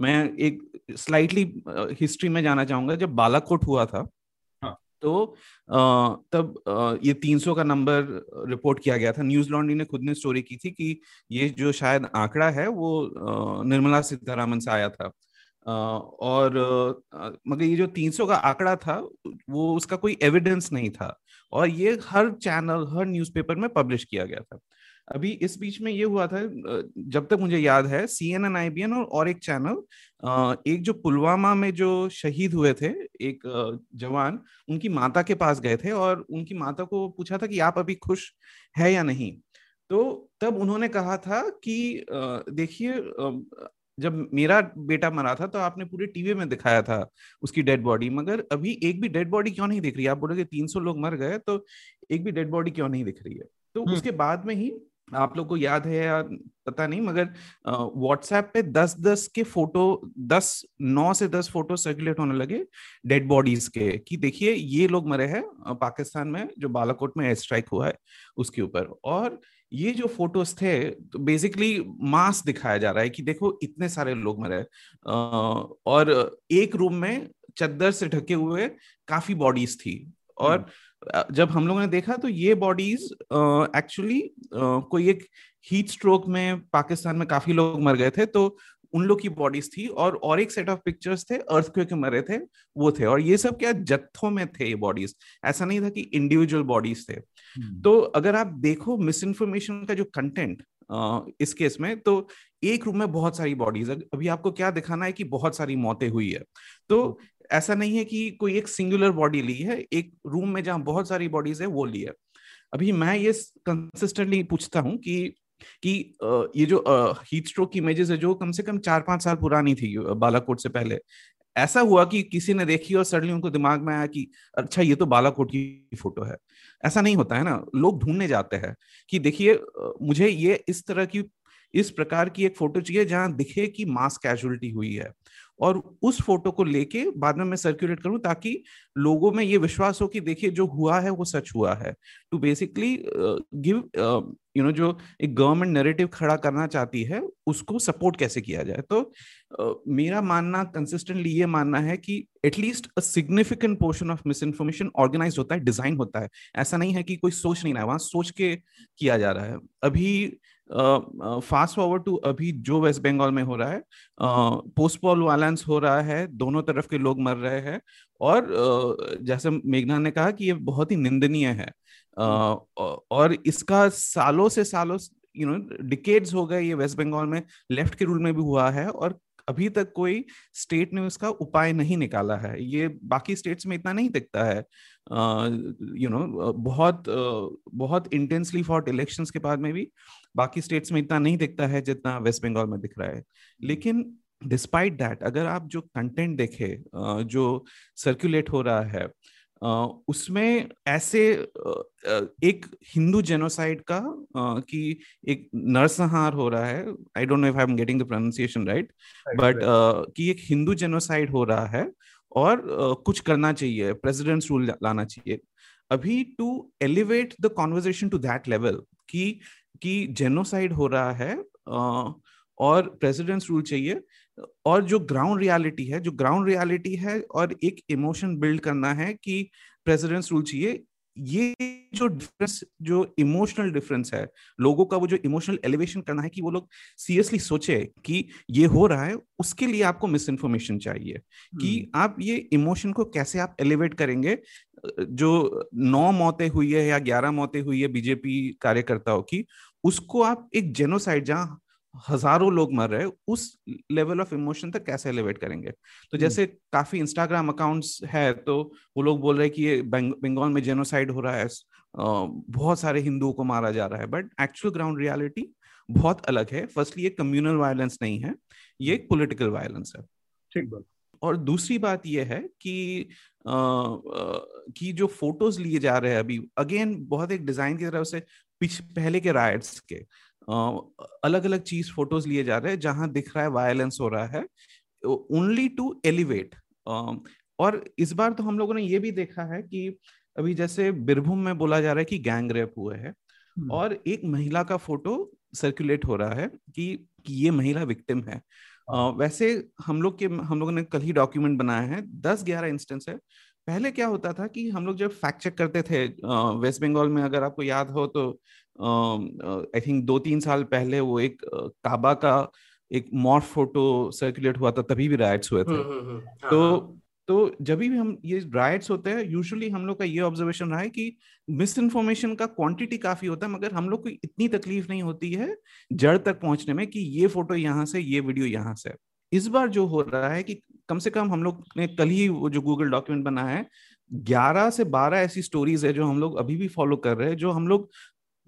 मैं एक स्लाइटली हिस्ट्री में जाना चाहूँगा। जब बालाकोट हुआ था तो तब ये 300 का नंबर रिपोर्ट किया गया था। न्यूज लॉन्ड्री ने खुद ने स्टोरी की थी कि ये जो शायद आंकड़ा है वो निर्मला सीतारामन से आया था, और मगर ये जो 300 का आंकड़ा था वो, उसका कोई एविडेंस नहीं था, और ये हर चैनल, हर न्यूज़पेपर में पब्लिश किया गया था। अभी इस बीच में ये हुआ था, जब तक मुझे याद है, CNN, IBN और एक चैनल, एक जो पुलवामा में जो शहीद हुए थे एक जवान, उनकी माता के पास गए थे और उनकी माता को पूछा था कि आप अभी खुश है या नहीं। तो तब उन्होंने कहा था कि देखिए, जब मेरा बेटा मरा था तो आपने पूरे टीवी में दिखाया था उसकी डेड बॉडी, मगर अभी एक भी डेड बॉडी क्यों नहीं दिख रही है? आप बोलोगे 300 लोग मर गए तो एक भी डेड बॉडी क्यों नहीं दिख रही है? तो उसके बाद में ही, आप लोग को याद है या पता नहीं, मगर व्हाट्सएप पे 10-10 के फोटो, 9 से 10 फोटो सर्कुलेट होने लगे डेड बॉडीज के, कि देखिए ये लोग मरे हैं पाकिस्तान में जो बालाकोट में एयर स्ट्राइक हुआ है उसके ऊपर। और ये जो फोटोज थे तो बेसिकली मास दिखाया जा रहा है कि देखो इतने सारे लोग मरे, और एक रूम में चद्दर से ढके हुए काफी बॉडीज थी। और जब हम लोगों ने देखा तो ये बॉडीज एक्चुअली कोई एक हीट स्ट्रोक में, पाकिस्तान में काफी लोग मर गए थे तो उन लोग की बॉडीज थी, और एक सेट ऑफ पिक्चर्स थे अर्थक्वेक में मरे थे वो थे, और ये सब क्या जत्थों में थे ये बॉडीज, ऐसा नहीं था कि इंडिविजुअल बॉडीज थे। तो अगर आप देखो मिस इन्फॉर्मेशन का जो कंटेंट इस केस में, तो एक रूम में बहुत सारी बॉडीज, अभी आपको क्या दिखाना है कि बहुत सारी मौतें हुई है। तो ऐसा नहीं है कि कोई एक सिंगुलर बॉडी ली है, एक रूम में जहां बहुत सारी बॉडीज है वो ली है। अभी मैं ये कंसिस्टेंटली पूछता हूँ कि ये जो हीट स्ट्रोक की इमेजेस है जो कम से कम 4-5 साल पुरानी थी बालाकोट से पहले, ऐसा हुआ कि किसी ने देखी और सडनली उनको दिमाग में आया कि अच्छा ये तो बालाकोट की फोटो है? ऐसा नहीं होता है ना। लोग ढूंढने जाते हैं कि देखिए मुझे ये इस प्रकार की एक फोटो चाहिए जहां दिखे कि मास कैजुअलिटी हुई है, और उस फोटो को लेके बाद में मैं सर्कुलेट करूं ताकि लोगों में ये विश्वास हो कि देखिए जो हुआ है वो सच हुआ है। टू बेसिकली गिव जो एक गवर्नमेंट नैरेटिव खड़ा करना चाहती है उसको सपोर्ट कैसे किया जाए। तो मेरा मानना, कंसिस्टेंटली ये मानना है कि at least a significant portion of misinformation organise होता है, डिजाइन होता है। ऐसा नहीं है कि कोई सोच नहीं रहा है, वहां सोच के किया जा रहा है। अभी फास्ट फॉरवर्ड टू अभी जो वेस्ट बंगाल में हो रहा है, पोस्ट पॉल वायलेंस हो रहा है, दोनों तरफ के लोग मर रहे हैं और जैसे मेघनाथ ने कहा कि ये बहुत ही निंदनीय है और इसका सालों से सालों डिकेड्स हो गए, ये वेस्ट बंगाल में लेफ्ट के रूल में भी हुआ है और अभी तक कोई स्टेट ने उसका उपाय नहीं निकाला है। ये बाकी स्टेट्स में इतना नहीं दिखता है, बहुत इंटेंसली फॉर इलेक्शंस के बाद में भी बाकी स्टेट्स में इतना नहीं दिखता है जितना वेस्ट बंगाल में दिख रहा है। लेकिन डिस्पाइट दैट अगर आप जो कंटेंट देखे जो सर्कुलेट हो रहा है उसमें ऐसे एक हिंदू जेनोसाइड का कि एक नरसंहार हो रहा है, I don't know if I am getting the pronunciation right, but कि एक हिंदू जेनोसाइड हो रहा है और कुछ करना चाहिए, प्रेसिडेंट्स रूल लाना चाहिए अभी, to elevate the conversation to that level कि जेनोसाइड हो रहा है और प्रेसिडेंट्स रूल चाहिए और जो ग्राउंड रियलिटी है और एक इमोशन बिल्ड करना है कि प्रेसिडेंट्स रूल चाहिए, ये जो इमोशनल डिफरेंस है लोगों का, वो जो इमोशनल एलिवेशन करना है कि वो लोग सीरियसली सोचे कि ये हो रहा है, उसके लिए आपको मिस इन्फॉर्मेशन चाहिए कि आप ये इमोशन को कैसे आप एलिवेट करेंगे। जो 9 मौतें हुई है या 11 मौतें हुई है बीजेपी कार्यकर्ताओं की, उसको आप एक जेनोसाइड जहाँ हजारों लोग मर रहे उस लेवल ऑफ इमोशन तक कैसे एलिवेट करेंगे। तो जैसे काफी इंस्टाग्राम अकाउंट्स है तो वो लोग बोल रहे हैं कि ये बंगाल में जेनोसाइड हो रहा है, बहुत सारे हिंदुओं को मारा जा रहा है, बट एक्चुअल ग्राउंड रियलिटी बहुत अलग है। फर्स्टली ये कम्युनल वायलेंस नहीं है, ये पॉलिटिकल वायलेंस है। ठीक बात। और दूसरी बात यह है कि जो फोटोज लिए जा रहे हैं अभी, अगेन बहुत एक डिजाइन की तरफ से पहले के राइट्स के अलग अलग चीज फोटोज लिए जा रहे हैं जहां दिख रहा है वायलेंस हो रहा है, ओनली टू एलिवेट। और इस बार तो हम लोगों ने ये भी देखा है कि अभी जैसे बीरभूम में बोला जा रहा है कि गैंग रेप हुए हैं और एक महिला का फोटो सर्कुलेट हो रहा है कि ये महिला विक्टिम है। वैसे हम लोगों ने कल ही डॉक्यूमेंट बनाया है, 10-11 इंस्टेंस है। पहले क्या होता था कि हम लोग जब फैक्ट चेक करते थे वेस्ट बंगाल में, अगर आपको याद हो तो आई थिंक 2-3 साल पहले वो एक काबा का एक मॉर्फ फोटो सर्कुलेट हुआ था, तभी भी राइट्स हुए थे। तो जब भी हम ये राइट्स होते हैं यूजुअली हम लोग का ये ऑब्जर्वेशन रहा है कि मिस इन्फॉर्मेशन का क्वांटिटी काफी होता है, मगर हम लोग को इतनी तकलीफ नहीं होती है जड़ तक पहुंचने में कि ये फोटो यहाँ से, ये वीडियो यहाँ से। इस बार जो हो रहा है कि कम से कम हम लोग ने कल ही वो जो गूगल डॉक्यूमेंट बनाया है, 11 से 12 ऐसी स्टोरीज है जो हम लोग अभी भी फॉलो कर रहे हैं, जो हम लोग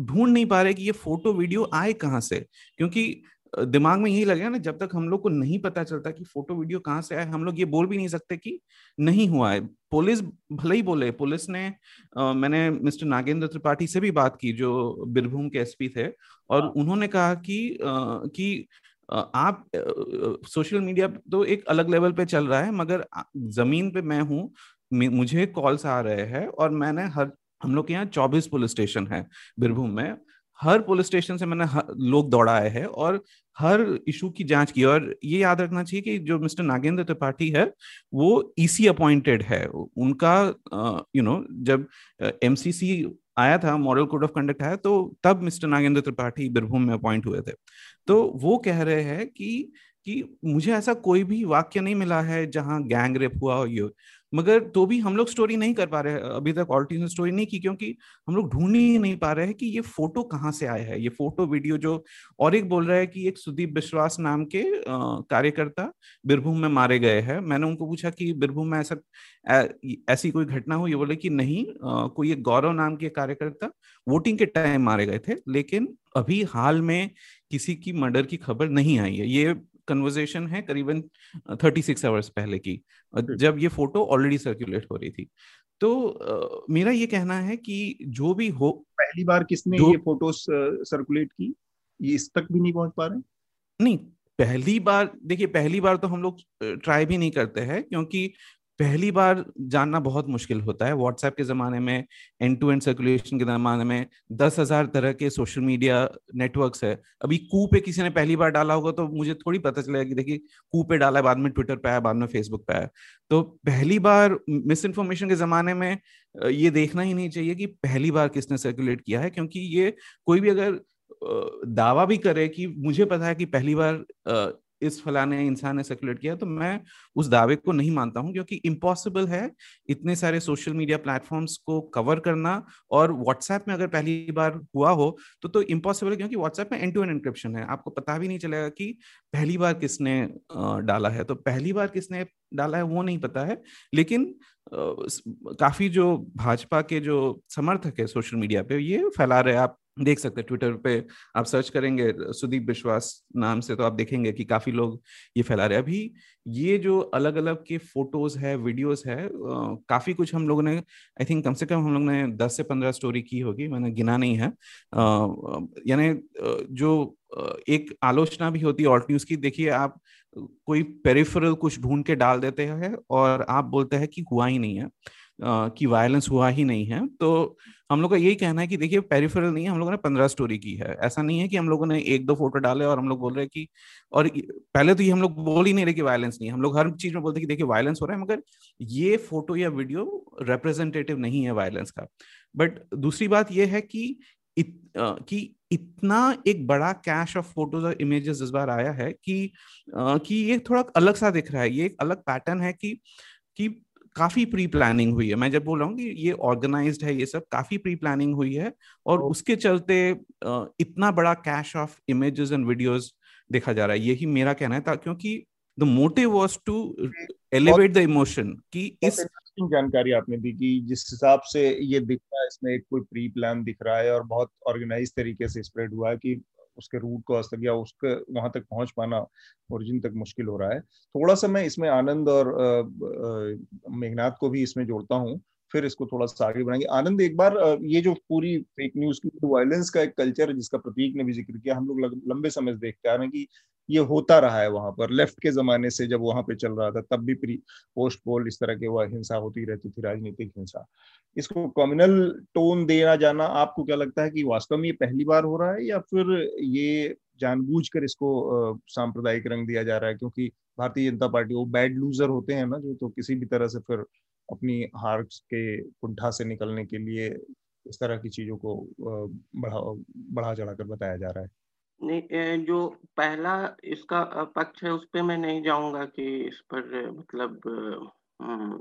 ढूंढ नहीं पा रहे कि ये फोटो वीडियो आए कहाँ से, क्योंकि दिमाग में यही लगेगा ना, जब तक हम लोग को नहीं पता चलता कि फोटो वीडियो कहाँ से आए हम लोग ये बोल भी नहीं सकते कि नहीं हुआ है। पुलिस भले ही बोले, पुलिस ने मैंने मिस्टर नागेंद्र त्रिपाठी से भी बात की जो बीरभूम के एसपी थे, और उन्होंने कहा कि आप सोशल मीडिया तो एक अलग लेवल पे चल रहा है, मगर जमीन पे मैं हूँ, मुझे कॉल्स आ रहे हैं और मैंने हम लोग के यहाँ 24 पुलिस स्टेशन है बीरभूम में, हर पुलिस स्टेशन से मैंने लोग दौड़ाए हैं और हर इशू की जांच की। और ये याद रखना चाहिए कि जो मिस्टर नागेंद्र त्रिपाठी है वो ईसी अपॉइंटेड है, उनका जब एमसीसी आया था, मॉडल कोड ऑफ कंडक्ट आया, तो तब मिस्टर नागेंद्र त्रिपाठी बीरभूम में अपॉइंट हुए थे। तो वो कह रहे हैं कि मुझे ऐसा कोई भी वाक्य नहीं मिला है जहां गैंग रेप हुआ हो ये, मगर तो भी हम लोग स्टोरी नहीं कर पा रहे हैं अभी तक, ऑल्ट न्यूज स्टोरी नहीं की, क्योंकि हम लोग ढूंढ ही नहीं पा रहे हैं कि ये फोटो कहाँ से आया है, ये फोटो वीडियो जो। और एक बोल रहा है कि एक सुदीप विश्वास नाम के कार्यकर्ता बीरभूम में मारे गए हैं। मैंने उनको पूछा कि बीरभूम में ऐसी कोई घटना हुई, ये बोले कि नहीं, कोई एक गौरव नाम के कार्यकर्ता वोटिंग के टाइम मारे गए थे, लेकिन अभी हाल में किसी की मर्डर की खबर नहीं आई है। ये कन्वर्सेशन है करीबन 36 आवर्स पहले की, जब ये फोटो ऑलरेडी सर्कुलेट हो रही थी। तो मेरा ये कहना है कि जो भी हो, पहली बार किसने ये फोटोस सर्कुलेट की, ये इस तक भी नहीं पहुंच पा रहे। नहीं, पहली बार देखिए, पहली बार तो हम लोग ट्राई भी नहीं करते हैं, क्योंकि पहली बार जानना बहुत मुश्किल होता है। व्हाट्सएप के ज़माने में, एंड टू एंड सर्कुलेशन के ज़माने में 10,000 तरह के सोशल मीडिया नेटवर्क्स है। अभी कू पे किसी ने पहली बार डाला होगा तो मुझे थोड़ी पता चलेगा कि देखिए कू पे डाला है, बाद में ट्विटर पे आया, बाद में फेसबुक पे आया। तो पहली बार मिस इन्फॉर्मेशन के ज़माने में ये देखना ही नहीं चाहिए कि पहली बार किसने सर्कुलेट किया है, क्योंकि ये कोई भी अगर दावा भी करे कि मुझे पता है कि पहली बार इस फलाने इंसान ने सर्कुलेट किया, तो मैं उस दावे को नहीं मानता हूं, क्योंकि इम्पॉसिबल है इतने सारे सोशल मीडिया प्लेटफॉर्म्स को कवर करना। और व्हाट्सएप में अगर पहली बार हुआ हो तो इम्पॉसिबल है, क्योंकि व्हाट्सएप में एंड टू एंड एनक्रिप्शन है, आपको पता भी नहीं चलेगा कि पहली बार किसने डाला है। तो पहली बार किसने डाला है वो नहीं पता है, लेकिन काफी जो भाजपा के जो समर्थक है सोशल मीडिया पे ये फैला रहे हैं। आप देख सकते हैं ट्विटर पे आप सर्च करेंगे सुदीप विश्वास नाम से तो आप देखेंगे कि काफी लोग ये फैला रहे हैं। अभी ये जो अलग अलग के फोटोज है, वीडियोस है, काफी कुछ हम लोगों ने आई थिंक कम से कम हम लोग ने 10 से 15 स्टोरी की होगी, मैंने गिना नहीं है। यानी जो एक आलोचना भी होती है ऑल्ट न्यूज की, देखिए आप कोई पेरिफेरल कुछ ढूंढ के डाल देते हैं और आप बोलते हैं कि हुआ ही नहीं है, कि वायलेंस हुआ ही नहीं है। तो हम लोग का यही कहना है कि देखिए पेरिफेरल नहीं है, हम लोगों ने 15 स्टोरी की है। ऐसा नहीं है कि हम लोगों ने 1-2 फोटो डाले और हम लोग बोल रहे हैं कि, और पहले तो ये हम लोग बोल ही नहीं रहे कि वायलेंस नहीं है, हम लोग हर चीज में बोलते हैं कि देखिए वायलेंस हो रहा है, मगर ये फोटो या वीडियो रिप्रेजेंटेटिव नहीं है वायलेंस का। बट दूसरी बात यह है कि इतना एक बड़ा कैश ऑफ फोटोज और इमेजेस इस बार आया है कि ये थोड़ा अलग सा दिख रहा है, ये एक अलग पैटर्न है कि काफी प्री प्लानिंग हुई है। मैं जब बोल रहा हूँ कि ये ऑर्गेनाइज्ड है, ये सब काफी प्री प्लानिंग हुई है और उसके चलते इतना बड़ा cache of images and videos देखा जा रहा है, यही मेरा कहना है। क्योंकि the motive was to elevate the emotion. कि इस जानकारी आपने दी कि जिस हिसाब से ये दिख रहा है, इसमें एक कोई प्री प्लान दिख रहा है और बहुत ऑर्गेनाइज तरीके से स्प्रेड हुआ है कि उसके रूट को अस्त या उसके वहां तक पहुंच पाना ओरिजिन तक मुश्किल हो रहा है। थोड़ा सा मैं इसमें आनंद और मेघनाथ को भी इसमें जोड़ता हूँ, फिर इसको थोड़ा सा आगे बढ़ाएंगे। आनंद, एक बार ये जो पूरी फेक न्यूज की वायलेंस का एक कल्चर जिसका प्रतीक ने भी जिक्र किया, हम लोग लंबे समय से देखते आ रहे हैं कि ये होता रहा है। वहां पर लेफ्ट के जमाने से जब वहां पे चल रहा था तब भी पोस्ट पोल इस तरह के वह हिंसा होती रहती थी, राजनीतिक हिंसा। इसको कम्युनल टोन देना जाना, आपको क्या लगता है कि वास्तव में ये पहली बार हो रहा है या फिर ये जानबूझकर इसको सांप्रदायिक रंग दिया जा रहा है? क्योंकि भारतीय जनता पार्टी वो बैड लूजर होते हैं ना जो, तो किसी भी तरह से फिर अपनी हार के कुंठा से निकलने के लिए इस तरह की चीजों को बढ़ा चढ़ाकर बताया जा रहा है। नहीं, जो पहला इसका पक्ष है उस पर मैं नहीं जाऊंगा कि इस पर मतलब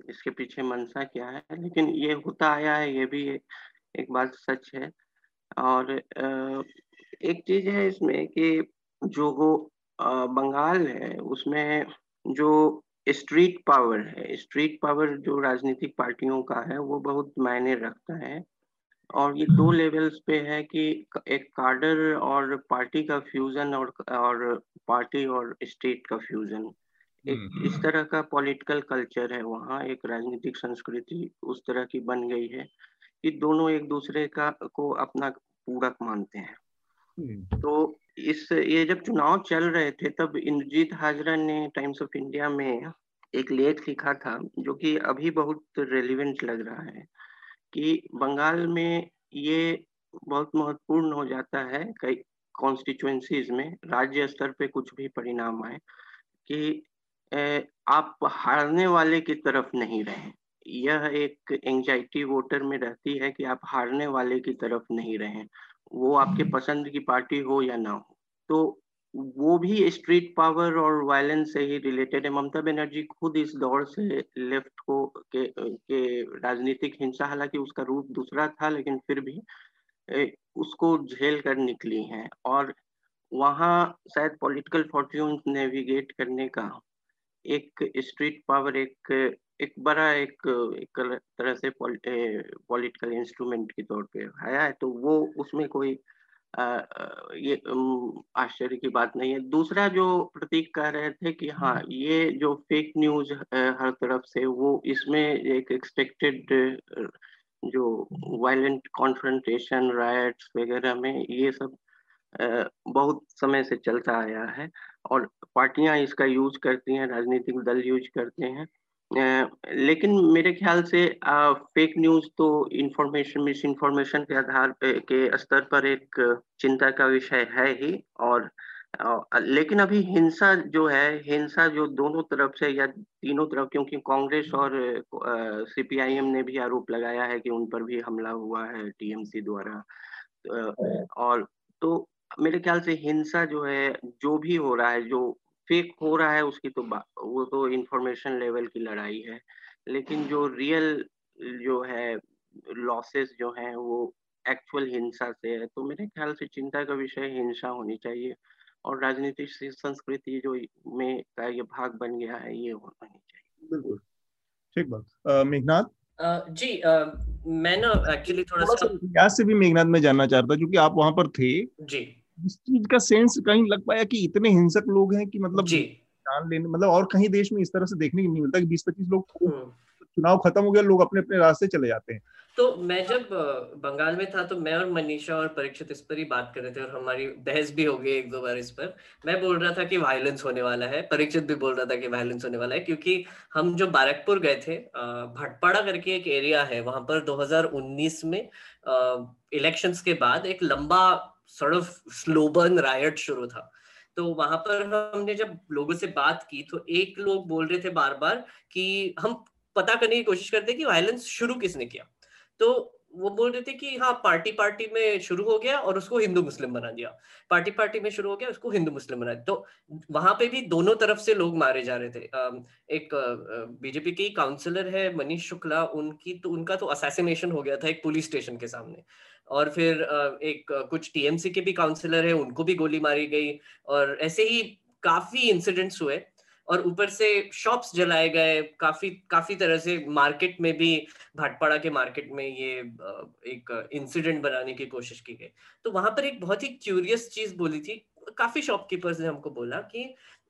इसके पीछे मंशा क्या है, लेकिन ये होता आया है, ये भी एक बात सच है। और एक चीज है इसमें कि जो बंगाल है उसमें जो स्ट्रीट पावर है, स्ट्रीट पावर जो राजनीतिक पार्टियों का है वो बहुत मायने रखता है। और ये 2 लेवल्स पे है कि एक कार्डर और पार्टी का फ्यूजन और पार्टी और स्टेट का फ्यूजन, एक इस तरह का पॉलिटिकल कल्चर है वहाँ, एक राजनीतिक संस्कृति उस तरह की बन गई है कि दोनों एक दूसरे को अपना पूरक मानते हैं। तो ये जब चुनाव चल रहे थे तब इंद्रजीत हाजरा ने टाइम्स ऑफ इंडिया में एक लेख लिखा था जो कि अभी बहुत रेलिवेंट लग रहा है कि बंगाल में ये बहुत महत्वपूर्ण हो जाता है कई कॉन्स्टिट्यूएंसीज में, राज्य स्तर पे कुछ भी परिणाम आए, कि आप हारने वाले की तरफ नहीं रहें। यह एक एंजाइटी वोटर में रहती है कि आप हारने वाले की तरफ नहीं रहें, वो आपके पसंद की पार्टी हो या ना हो। तो वो भी स्ट्रीट पावर और वायलेंस से ही रिलेटेड है। ममता बनर्जी खुद इस दौर से लेफ्ट को के राजनीतिक हिंसा, हालांकि उसका रूप दूसरा था लेकिन फिर भी उसको झेल कर निकली हैं, और वहाँ शायद पॉलिटिकल फॉर्च्यून नेविगेट करने का एक स्ट्रीट पावर एक बड़ा एक तरह से पॉलिटिकल इंस्ट्रूमेंट के तौर पे आया है। तो वो उसमें कोई ये आश्चर्य की बात नहीं है। दूसरा जो प्रतीक कह रहे थे कि हाँ, ये जो फेक न्यूज हर तरफ से, वो इसमें एक एक्सपेक्टेड जो वायलेंट कॉन्फ्रंटेशन, रायट्स वगैरह में ये सब बहुत समय से चलता आया है और पार्टियां इसका यूज करती हैं, राजनीतिक दल यूज करते हैं। लेकिन मेरे ख्याल से फेक न्यूज तो इंफॉर्मेशन, मिस इन्फॉर्मेशन के आधार के स्तर पर एक चिंता का विषय है ही। और लेकिन अभी हिंसा जो है, हिंसा जो दोनों तरफ से या तीनों तरफ, क्योंकि कांग्रेस और सीपीआईएम ने भी आरोप लगाया है कि उन पर भी हमला हुआ है टीएमसी द्वारा, और तो मेरे ख्याल से हिंसा जो है, जो भी हो रहा है, जो फेक हो रहा है, उसकी तो वो तो इंफॉर्मेशन लेवल की लड़ाई है, लेकिन जो रियल जो है लॉसेस जो हैं वो एक्चुअल हिंसा से है। तो मेरे ख्याल से चिंता का विषय हिंसा होनी चाहिए और राजनीतिक संस्कृति जो में का ये भाग बन गया है ये होना नहीं चाहिए। बिल्कुल ठीक बात। मेघनाथ जी, मैं ना एक्चुअली थोड़ा सा से भी मेघनाथ में जानना चाहता क्योंकि आप वहां पर थे जी, इस चीज का सेंस कहीं लग पाया कि इतने हिंसक लोग हैं कि मतलब जान लेने, मतलब और कहीं देश में इस तरह से देखने को नहीं मिलता कि 20-25 लोग, चुनाव खत्म हो गया, लोग अपने अपने रास्ते चले जाते हैं। तो मैं जब बंगाल में था तो मैं और मनीषा और परीक्षित इस पर ही बात कर रहे थे और हमारी बहस भी हो गई एक दो बार इस पर। मैं बोल रहा था कि वायलेंस होने वाला है, परीक्षित भी बोल रहा था कि वायलेंस होने वाला है, क्योंकि हम जो बारकपुर गए थे, भटपाड़ा करके एक एरिया है, वहां पर 2019 में इलेक्शंस के बाद एक लंबा sort of स्लोबन रायट शुरू था। तो वहां पर हमने जब लोगों से बात की तो एक लोग बोल रहे थे बार बार कि हम पता करने की कोशिश करते कि वायलेंस शुरू किसने किया। तो वो बोल रहे थे कि हाँ, पार्टी में शुरू हो गया और उसको हिंदू मुस्लिम बना दिया, पार्टी में शुरू हो गया उसको हिंदू मुस्लिम बना दिया। तो वहां पे भी दोनों तरफ से लोग मारे जा रहे थे। एक बीजेपी के काउंसलर है मनीष शुक्ला, उनका तो असैसिनेशन हो गया था एक पुलिस स्टेशन के सामने, और फिर एक कुछ टीएमसी के भी काउंसलर है उनको भी गोली मारी गई, और ऐसे ही काफी इंसिडेंट्स हुए और ऊपर से शॉप्स जलाए गए, काफी तरह से मार्केट में भी, भाटपाड़ा के मार्केट में ये एक इंसिडेंट बनाने की कोशिश की गई। तो वहां पर एक बहुत ही क्यूरियस चीज बोली थी, काफी शॉपकीपर्स ने हमको बोला कि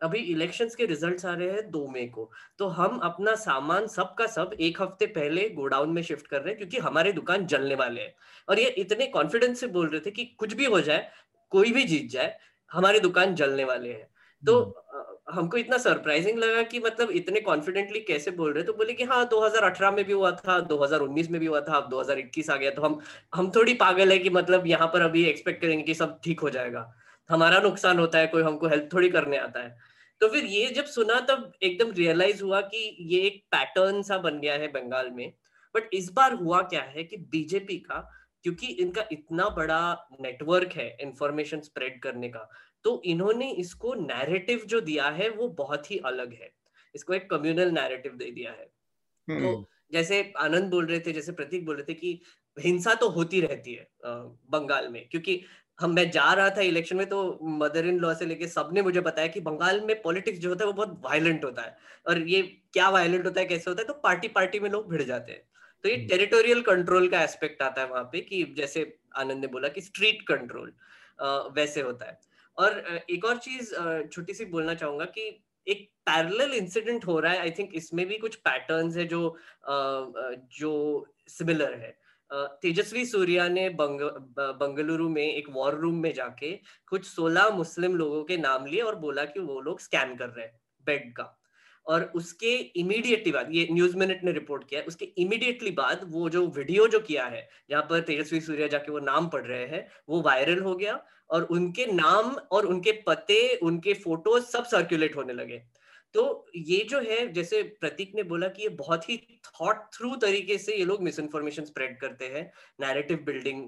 अभी इलेक्शंस के रिजल्ट्स आ रहे हैं 2 मई को, तो हम अपना सामान सबका सब 1 हफ्ते पहले गोडाउन में शिफ्ट कर रहे हैं क्योंकि हमारे दुकान जलने वाले हैं। और ये इतने कॉन्फिडेंस से बोल रहे थे कि कुछ भी हो जाए, कोई भी जीत जाए, हमारे दुकान जलने वाले हैं। तो हमको इतना सरप्राइजिंग लगा कि मतलब इतने कॉन्फिडेंटली कैसे बोल रहे। तो बोले कि हाँ, 2018 में भी हुआ था, 2019 में भी हुआ था, अब 2021 आ गया, तो हम थोड़ी पागल है कि मतलब यहाँ पर अभी एक्सपेक्ट करेंगे कि सब ठीक हो जाएगा, हमारा नुकसान होता है, कोई हमको हेल्प थोड़ी करने आता है। तो फिर ये जब सुना तब एकदम रियलाइज हुआ कि ये एक पैटर्न सा बन गया है बंगाल में। बट इस बार हुआ क्या है कि बीजेपी का, क्योंकि इनका इतना बड़ा नेटवर्क है इंफॉर्मेशन स्प्रेड करने का, तो इन्होंने इसको नैरेटिव जो दिया है वो बहुत ही अलग है, इसको एक कम्युनल नैरेटिव दे दिया है। तो जैसे आनंद बोल रहे थे, जैसे प्रतीक बोल रहे थे कि हिंसा तो होती रहती है बंगाल में, क्योंकि मैं जा रहा था इलेक्शन में तो मदर इन लॉ से लेके सबने मुझे बताया कि बंगाल में पॉलिटिक्स जो होता है वो बहुत वायलेंट होता है, और ये क्या वायलेंट होता है, कैसे होता है, तो पार्टी में लोग भिड़ जाते हैं। तो ये टेरिटोरियल कंट्रोल का एस्पेक्ट आता है वहां पे, कि जैसे आनंद ने बोला कि स्ट्रीट कंट्रोल वैसे होता है। और एक और चीज छोटी सी बोलना चाहूंगा कि एक पैरेलल इंसिडेंट हो रहा है, आई थिंक इसमें भी कुछ पैटर्न्स है जो सिमिलर है। तेजस्वी सूर्या ने बंगलुरु में एक वॉर रूम में जाके कुछ 16 मुस्लिम लोगों के नाम लिए और बोला कि वो लोग स्कैम कर रहे हैं बेड का, और उसके इमीडिएटली बाद, ये न्यूज मिनट ने रिपोर्ट किया है, उसके इमीडिएटली बाद वो जो वीडियो जो किया है जहाँ पर तेजस्वी सूर्या जाके वो नाम पढ़ रहे हैं वो वायरल हो गया, और उनके नाम और उनके पते, उनके फोटोज सब सर्कुलेट होने लगे। तो ये जो है, जैसे प्रतीक ने बोला कि ये बहुत ही थॉट थ्रू तरीके से ये लोग मिस इन्फॉर्मेशन स्प्रेड करते हैं, नैरेटिव बिल्डिंग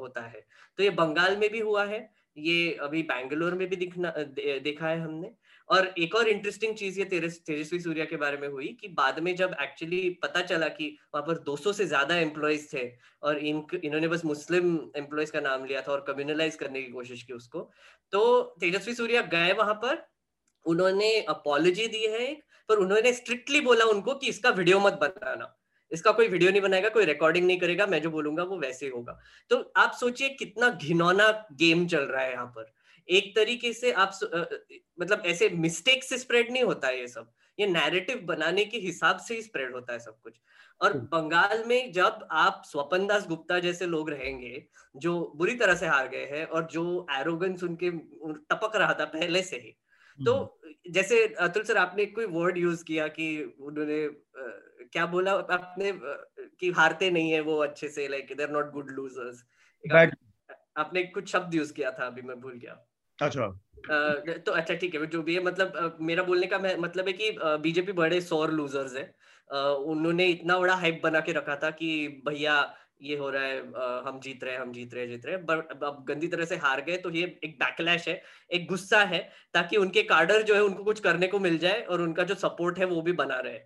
होता है। तो ये बंगाल में भी हुआ है, ये अभी बैंगलोर में भी देखा है हमने। और एक और इंटरेस्टिंग चीज ये तेजस्वी सूर्या के बारे में हुई कि बाद में जब एक्चुअली पता चला कि वहां पर 200 से ज्यादा एम्प्लॉयज थे और इन्होंने बस मुस्लिम एम्प्लॉयज का नाम लिया था और कम्युनलाइज करने की कोशिश की उसको, तो तेजस्वी सूर्या गए वहां पर, उन्होंने अपॉलॉजी दी है, पर उन्होंने स्ट्रिक्टली बोला उनको कि इसका वीडियो मत बनाना, इसका कोई वीडियो नहीं बनाएगा, कोई रिकॉर्डिंग नहीं करेगा, मैं जो बोलूंगा वो वैसे होगा। तो आप सोचिए कितना घिनौना गेम चल रहा है यहाँ पर। एक तरीके से आप मतलब ऐसे मिस्टेक से स्प्रेड नहीं होता है ये सब, ये नैरेटिव बनाने के हिसाब से ही स्प्रेड होता है सब कुछ। और बंगाल में जब आप स्वपन दास गुप्ता जैसे लोग रहेंगे जो बुरी तरह से हार गए हैं और जो एरोगेंस उनके टपक रहा था पहले से ही, तो जैसे अतुल सर आपने कोई वर्ड यूज किया कि उन्होंने क्या बोला आपने कि हारते नहीं है वो अच्छे से, like they are not good losers, आपने कुछ शब्द यूज किया था, अभी मैं भूल गया। अच्छा तो अच्छा ठीक है, जो भी है, मतलब मेरा बोलने का मतलब है कि बीजेपी बड़े सोर लूजर्स है। उन्होंने इतना बड़ा हाइप बना के रखा था कि भैया ये हो रहा है, हम जीत रहे हैं, अब गंदी तरह से हार गए, तो ये एक बैकलैश है, एक गुस्सा है, ताकि उनके कार्डर जो है उनको कुछ करने को मिल जाए और उनका जो सपोर्ट है वो भी बना रहे।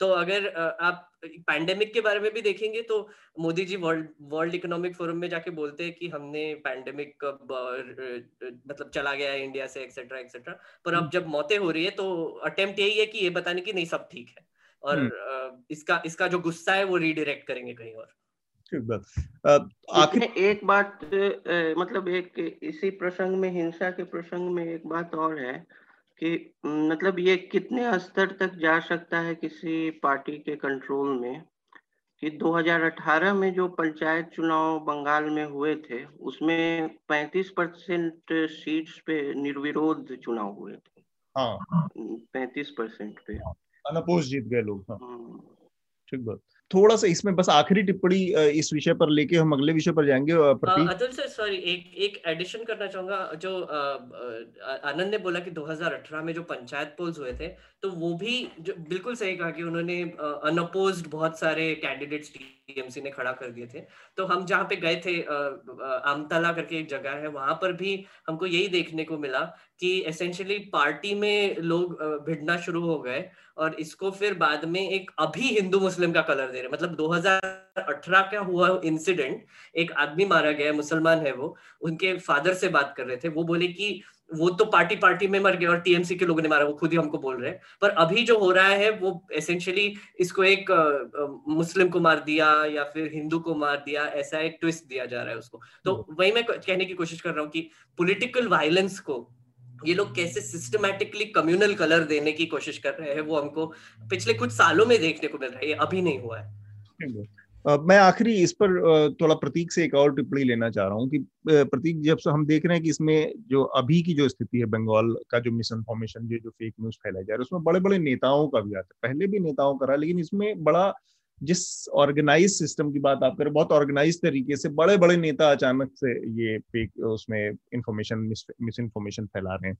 तो अगर आप पैंडेमिक के बारे में भी देखेंगे तो Modi ji World Economic Forum में जाके बोलते हैं कि हमने पैंडेमिक मतलब चला गया है इंडिया से एक्सेट्रा एक्सेट्रा, पर अब जब मौतें हो रही है तो अटेम्प्ट यही है कि ये बताने की नहीं सब ठीक है, और इसका जो गुस्सा है वो रीडायरेक्ट करेंगे कहीं और। आखिर एक बात, मतलब एक इसी प्रसंग में, हिंसा के प्रसंग में एक बात और है कि मतलब ये कितने स्तर तक जा सकता है किसी पार्टी के कंट्रोल में, कि 2018 में जो पंचायत चुनाव बंगाल में हुए थे उसमें 35% सीट्स पे निर्विरोध चुनाव हुए थे। हाँ, 35% पे अनपोज जीत गए लोग। हाँ, ठीक बात। थोड़ा सा इसमें बस आखिरी टिप्पणी इस विषय पर लेके हम अगले विषय पर जाएंगे। अतुल सर, सॉरी, एक एडिशन करना चाहूंगा। जो आनंद ने बोला कि 2018 में जो पंचायत पोल्स हुए थे, तो वो भी जो बिल्कुल सही कहा कि उन्होंने अनअपोज्ड बहुत सारे कैंडिडेट्स टीएमसी ने खड़ा कर दिए थे। तो हम जहाँ पे गए थे, आमतला करके एक जगह है, वहां पर भी हमको यही देखने को मिला कि एसेंशियली पार्टी में लोग भिड़ना शुरू हो गए, और इसको फिर बाद में एक अभी हिंदू मुस्लिम का कलर दे रहे। मतलब 2018 का हुआ इंसिडेंट, एक आदमी मारा गया, मुसलमान है वो, उनके फादर से बात कर रहे थे, वो बोले कि वो तो पार्टी में मर गए और टीएमसी के लोगों ने मारा, वो खुद ही हमको बोल रहे हैं। पर अभी जो हो रहा है वो एसेंशियली इसको एक मुस्लिम को मार दिया या फिर हिंदू को मार दिया, ऐसा एक ट्विस्ट दिया जा रहा है उसको। तो वही मैं कहने की कोशिश कर रहा हूँ कि पॉलिटिकल वायलेंस को ये लोग कैसे सिस्टमैटिकली कम्युनल कलर देने की कोशिश कर रहे हैं, वो हमको पिछले कुछ सालों में देखने को मिल रहा है, ये अभी नहीं हुआ है। मैं आखिरी इस पर थोड़ा प्रतीक से एक और टिप्पणी लेना चाह रहा हूँ कि प्रतीक, जब से हम देख रहे हैं कि इसमें जो अभी की जो स्थिति है, बंगाल का जो मिसइंफॉर्मेशन, जो फेक न्यूज फैलाई जा रही है, उसमें बड़े बड़े नेताओं का भी आता है, पहले भी नेताओं का रहा, लेकिन इसमें बड़ा, जिस ऑर्गेनाइज सिस्टम की बात आप कर रहे हो, बहुत ऑर्गेनाइज तरीके से बड़े बड़े नेता अचानक से ये फेक उसमें इंफॉर्मेशन, मिस इंफॉर्मेशन फैला रहे हैं।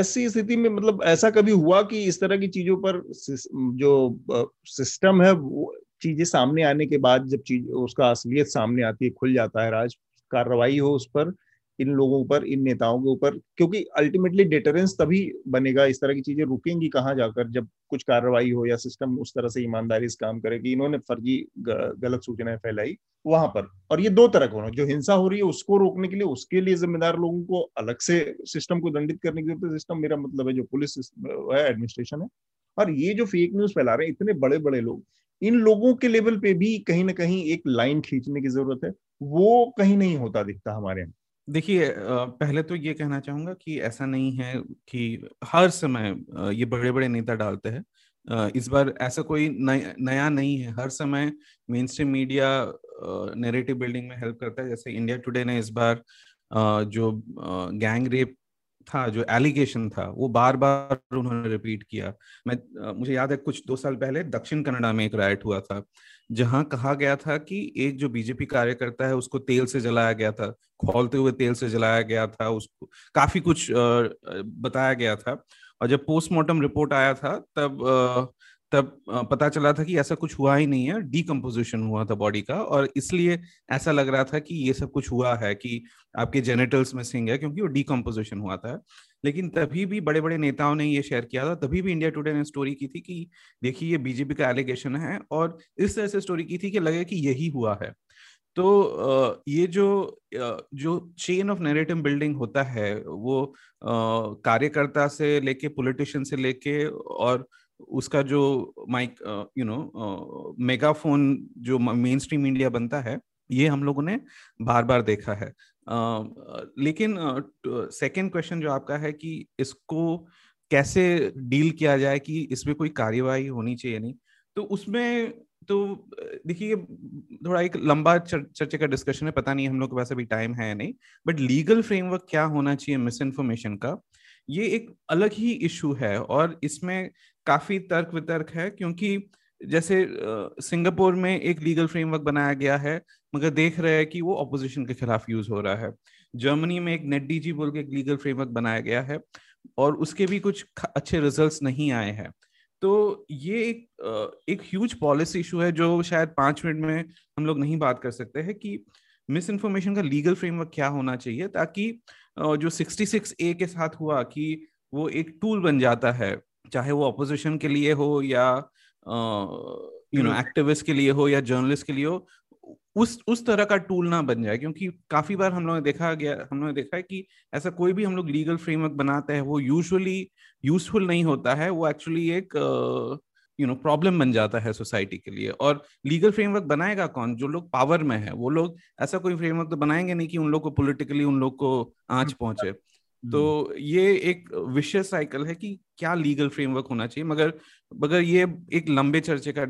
ऐसी स्थिति में मतलब ऐसा कभी हुआ कि इस तरह की चीजों पर जो सिस्टम है, वो चीजें सामने आने के बाद जब चीज उसका असलियत सामने आती है, खुल जाता है राज, कार्रवाई हो उस पर, इन लोगों पर, इन नेताओं के ऊपर, क्योंकि अल्टीमेटली डिटरेंस तभी बनेगा, इस तरह की चीजें रुकेंगी कहाँ जाकर, जब कुछ कार्रवाई हो या सिस्टम उस तरह से ईमानदारी से काम करे कि इन्होंने फर्जी गलत सूचनाएं फैलाई वहां पर। और ये दो तरह का होना, जो हिंसा हो रही है उसको रोकने के लिए, उसके लिए जिम्मेदार लोगों को अलग से सिस्टम को दंडित करने की जरूरत है, सिस्टम मेरा मतलब है जो पुलिस है, एडमिनिस्ट्रेशन है, और ये जो फेक न्यूज फैला रहे हैं इतने बड़े बड़े लोग, इन लोगों के लेवल पे भी कहीं ना कहीं एक लाइन खींचने की जरूरत है, वो कहीं नहीं होता दिखता हमारे यहाँ। देखिए, पहले तो ये कहना चाहूंगा कि ऐसा नहीं है कि हर समय ये बड़े बड़े नेता डालते हैं, इस बार ऐसा कोई नया नहीं है। हर समय mainstream media narrative building में हेल्प करता है, जैसे इंडिया टुडे ने इस बार जो गैंग रेप था, जो एलिगेशन था, वो बार बार उन्होंने रिपीट किया। मुझे याद है कुछ 2 साल पहले दक्षिण कन्नड़ा में एक राइट हुआ था, जहां कहा गया था कि एक जो बीजेपी कार्यकर्ता है उसको तेल से जलाया गया था, खौलते हुए तेल से जलाया गया था, उसको काफी कुछ बताया गया था, और जब पोस्टमार्टम रिपोर्ट आया था तब पता चला था कि ऐसा कुछ हुआ ही नहीं है, डीकम्पोजिशन हुआ था बॉडी का, और इसलिए ऐसा लग रहा था कि ये सब कुछ हुआ है, कि आपके जेनिटल्स मिसिंग है, क्योंकि वो डीकम्पोजिशन हुआ था। लेकिन तभी भी बड़े बड़े नेताओं ने ये शेयर किया था, तभी भी इंडिया टुडे ने स्टोरी की थी कि देखिए ये बीजेपी का एलिगेशन है, और इस तरह से स्टोरी की थी कि लगे कि यही हुआ है। तो ये जो चेन ऑफ नैरेटिव बिल्डिंग होता है, वो कार्यकर्ता से लेके, पॉलिटिशियन से लेके, और उसका जो माइक, यू नो, मेगाफोन जो मेन स्ट्रीम मीडिया बनता है, ये हम लोगों ने बार बार देखा है। लेकिन सेकेंड क्वेश्चन जो आपका है कि इसको कैसे डील किया जाए, कि इसमें कोई कार्यवाही होनी चाहिए नहीं, तो उसमें तो देखिए थोड़ा एक लंबा चर्चे का डिस्कशन है, पता नहीं हम लोग के पास अभी टाइम है या नहीं, बट लीगल फ्रेमवर्क क्या होना चाहिए मिस इन्फॉर्मेशन का, ये एक अलग ही इशू है, और इसमें काफी तर्क वितर्क है, क्योंकि जैसे सिंगापुर में एक लीगल फ्रेमवर्क बनाया गया है, मगर देख रहे हैं कि वो ऑपोजिशन के खिलाफ यूज हो रहा है। जर्मनी में एक नेट डीजी बोल के एक लीगल फ्रेमवर्क बनाया गया है, और उसके भी कुछ अच्छे रिजल्ट्स नहीं आए हैं। तो ये एक ह्यूज पॉलिसी इशू है जो शायद 5 मिनट में हम लोग नहीं बात कर सकते हैं कि मिस इन्फॉर्मेशन का लीगल फ्रेमवर्क क्या होना चाहिए, ताकि जो 66A के साथ हुआ कि वो एक टूल बन जाता है, चाहे वो अपोजिशन के लिए हो या एक्टिविस्ट के लिए हो या जर्नलिस्ट के लिए हो, उस तरह का टूल ना बन जाए। क्योंकि काफी बार हम लोगों ने देखा है कि ऐसा कोई भी हम लोग लीगल फ्रेमवर्क बनाते हैं वो यूजुअली यूजफुल नहीं होता है, वो एक्चुअली एक प्रॉब्लम बन जाता है सोसाइटी के लिए। और लीगल फ्रेमवर्क बनाएगा कौन? जो लोग पावर में है वो लोग ऐसा कोई फ्रेमवर्क तो बनाएंगे नहीं कि उन लोग को पॉलिटिकली उन लोग को आंच पहुंचे। तो ये एक विशेष साइकिल है कि क्या लीगल फ्रेमवर्क होना चाहिए, मगर ये एक लंबे चर्चे का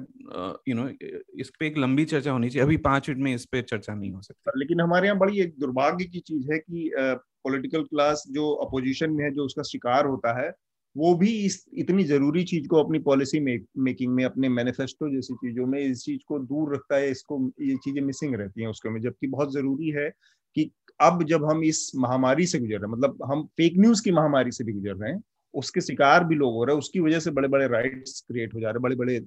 इस पे एक लंबी चर्चा होनी चाहिए। अभी 5 मिनट में इस पे चर्चा नहीं हो सकती। लेकिन हमारे यहाँ बड़ी एक दुर्भाग्य की चीज है कि पॉलिटिकल क्लास जो अपोजिशन में है, जो उसका शिकार होता है, वो भी इतनी जरूरी चीज को अपनी पॉलिसी मेकिंग में, अपने मैनिफेस्टो जैसी चीजों में इस चीज को दूर रखता है। इसको ये चीजें मिसिंग रहती हैं उसके में, जबकि बहुत जरूरी है कि अब जब हम इस महामारी से गुजर रहे हैं, मतलब हम फेक न्यूज की महामारी से भी गुजर रहे हैं, उसके शिकार भी लोग हो रहे हैं, उसकी वजह से बड़े बड़े राइट्स क्रिएट हो जा रहे हैं, बड़े बड़े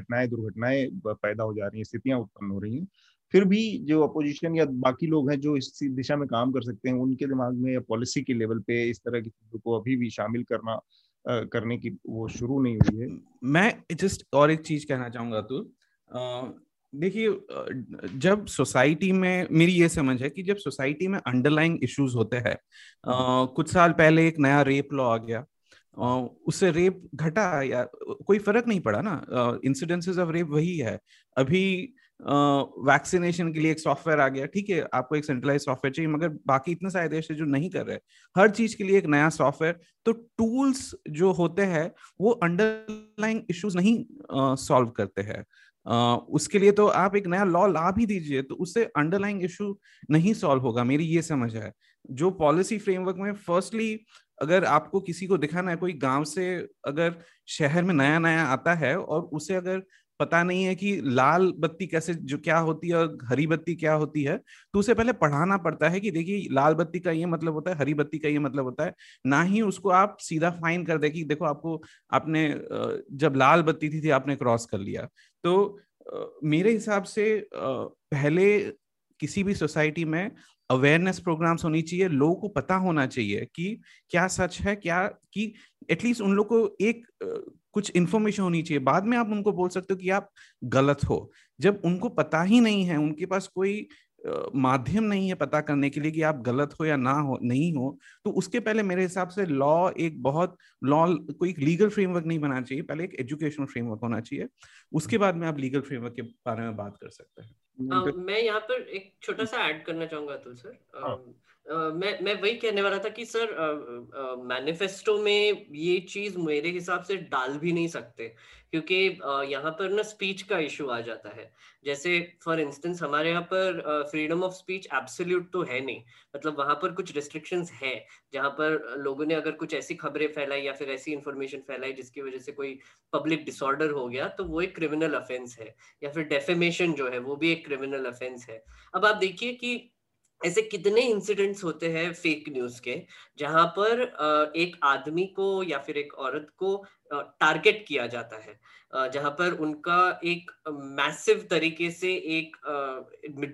घटनाएं दुर्घटनाएं पैदा हो जा रही हैं, स्थितियां उत्पन्न हो रही हैं। फिर भी जो अपोजिशन या बाकी लोग हैं जो इस दिशा में काम कर सकते हैं, उनके दिमाग में या पॉलिसी के लेवल पे इस तरह की चीजों को अभी भी शामिल करने की वो शुरू नहीं हुई है। मैं जस्ट और एक चीज कहना चाहूंगा। तो देखिए, जब सोसाइटी में, मेरी ये समझ है कि जब सोसाइटी में अंडरलाइंग इश्यूज होते हैं, कुछ साल पहले एक नया रेप लॉ आ गया, उससे रेप घटा या कोई फर्क नहीं पड़ा ना, इंसिडेंसेस ऑफ रेप वही है। अभी वैक्सीनेशन के लिए एक सॉफ्टवेयर आ गया, ठीक है आपको एक सेंट्रलाइज सॉफ्टवेयर चाहिए, मगर बाकी इतने सारे देश है जो नहीं कर रहे, हर चीज के लिए एक नया सॉफ्टवेयर। तो टूल्स जो होते हैं वो अंडरलाइंग इश्यूज नहीं सॉल्व करते हैं। उसके लिए तो आप एक नया लॉ ला भी दीजिए तो उससे अंडरलाइंग इशू नहीं सॉल्व होगा, मेरी ये समझ है। जो पॉलिसी फ्रेमवर्क में फर्स्टली अगर आपको किसी को दिखाना है, कोई गांव से अगर शहर में नया नया आता है और उसे अगर पता नहीं है कि लाल बत्ती कैसे जो क्या होती है और हरी बत्ती क्या होती है, तो उसे पहले पढ़ाना पड़ता है कि देखिए लाल बत्ती का ये मतलब होता है, हरी बत्ती का ये मतलब होता है। ना ही उसको आप सीधा फाइन कर दे कि देखो आपने जब लाल बत्ती थी आपने क्रॉस कर लिया। तो मेरे हिसाब से पहले किसी भी सोसाइटी में अवेयरनेस प्रोग्राम्स होनी चाहिए, लोगों को पता होना चाहिए कि क्या सच है, क्या कि एटलीस्ट उन लोग को एक कुछ इन्फॉर्मेशन होनी चाहिए। बाद में आप उनको बोल सकते हो कि आप गलत हो। जब उनको पता ही नहीं है, उनके पास कोई माध्यम नहीं है पता करने के लिए कि आप गलत हो या ना हो नहीं हो, तो उसके पहले मेरे हिसाब से कोई लीगल फ्रेमवर्क नहीं बनाना चाहिए, पहले एक एजुकेशनल फ्रेमवर्क होना चाहिए, उसके बाद में आप लीगल फ्रेमवर्क के बारे में बात कर सकते हैं। मैं यहाँ पर एक छोटा सा ऐड करना चाहूंगा अतुल सर। मैं वही कहने वाला था कि सर मैनिफेस्टो में ये चीज मेरे हिसाब से डाल भी नहीं सकते, क्योंकि यहाँ पर ना स्पीच का इशू आ जाता है। जैसे फॉर इंस्टेंस हमारे यहाँ पर फ्रीडम ऑफ स्पीच एब्सोल्यूट तो है नहीं, मतलब वहाँ पर कुछ रिस्ट्रिक्शंस है जहाँ पर लोगों ने अगर कुछ ऐसी खबरें फैलाई या फिर ऐसी इंफॉर्मेशन फैलाई जिसकी वजह से कोई पब्लिक डिसऑर्डर हो गया तो वो एक क्रिमिनल अफेंस है, या फिर डेफेमेशन जो है वो भी एक क्रिमिनल अफेंस है। अब आप देखिए कि ऐसे कितने इंसिडेंट्स होते हैं फेक न्यूज के जहां पर एक आदमी को या फिर एक औरत को टारगेट किया जाता है, जहां पर उनका एक मैसिव तरीके से एक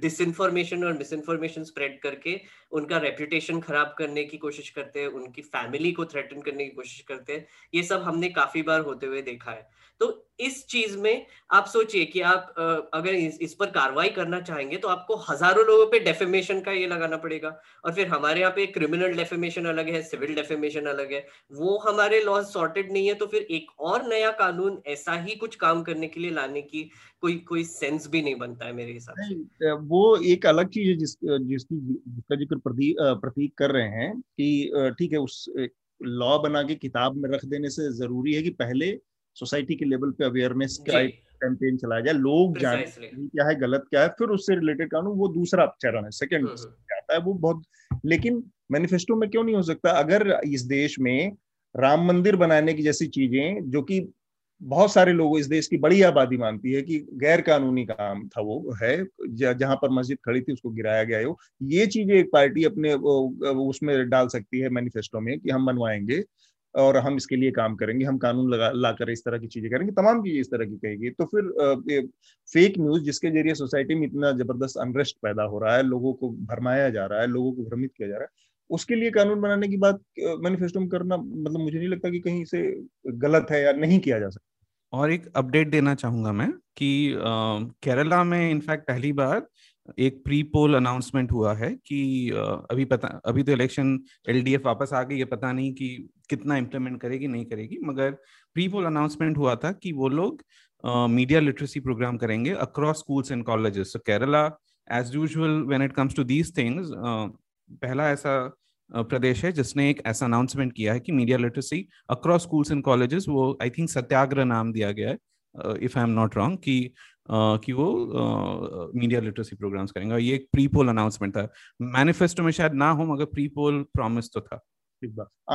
डिसइंफॉर्मेशन और मिसइंफॉर्मेशन स्प्रेड करके उनका रेप्यूटेशन खराब करने की कोशिश करते हैं, उनकी फैमिली को थ्रेटन करने की कोशिश करते हैं। ये सब हमने काफी बार होते हुए देखा है। तो इस चीज में आप सोचिए कि आप अगर इस पर कार्रवाई करना चाहेंगे तो आपको हजारों लोगों पे डेफेमेशन का ये लगाना पड़ेगा, और फिर हमारे यहाँ पे क्रिमिनल डेफेमेशन अलग है, सिविल डेफेमेशन अलग है, वो हमारे लॉ सॉर्टेड नहीं है। तो फिर एक और नया कानून ऐसा ही कुछ काम करने के लिए लाने की कोई सेंस भी नहीं बनता है मेरे हिसाब से। वो एक अलग चीज है जिसका जिक्र प्रतीक कर रहे हैं कि ठीक है, उस लॉ बना के किताब में रख देने से जरूरी है कि पहले सोसाइटी के लेवल पे अवेयरनेस का एक कैंपेन चलाया जाए, लोग जाने क्या है गलत क्या है, फिर उससे रिलेटेड कानून, वो दूसरा चरण है, सेकंड आता है वो बहुत। लेकिन मैनिफेस्टो में क्यों नहीं हो सकता? अगर इस देश में राम मंदिर बनाने की जैसी चीजें जो कि बहुत सारे लोग इस देश की बड़ी आबादी मानती है कि गैर कानूनी काम था, वो है जहां पर मस्जिद खड़ी थी उसको गिराया गया हो, ये चीजें एक पार्टी अपने उसमें डाल सकती है मैनिफेस्टो में कि हम मनवाएंगे। और हम इसके लिए काम करेंगे, हम कानून लाकर इस तरह की चीजें करेंगे, तमाम चीजें इस तरह की कहेगी। तो फिर फेक न्यूज जिसके जरिए सोसाइटी में इतना जबरदस्त अनरेस्ट पैदा हो रहा है, लोगों को भरमाया जा रहा है, लोगों को भ्रमित किया जा रहा है, उसके लिए कानून बनाने की बात मैनिफेस्टो में करना, मतलब मुझे नहीं लगता कि कहीं से गलत है या नहीं किया जा सकता। और एक अपडेट देना चाहूंगा मैं कि केरला में इनफैक्ट पहली बार एक प्री पोल अनाउंसमेंट हुआ है कि अभी तो इलेक्शन एलडीएफ वापस आ गई, ये पता नहीं कि कितना इम्प्लीमेंट करेगी नहीं करेगी, मगर प्री पोल अनाउंसमेंट हुआ था कि वो लोग मीडिया लिटरेसी प्रोग्राम करेंगे across schools and colleges. So केरला as usual when it comes to these things पहला ऐसा प्रदेश है जिसने एक ऐसा अनाउंसमेंट किया है कि media literacy across schools and colleges, वो आई थिंक सत्याग्रह नाम दिया गया है if I am not wrong, कि वो मीडिया लिटरेसी प्रोग्राम्स करेंगे। और ये एक प्री पोल अनाउंसमेंट था, मैनिफेस्टो में शायद ना हो मगर प्री पोल प्रॉमिस तो था।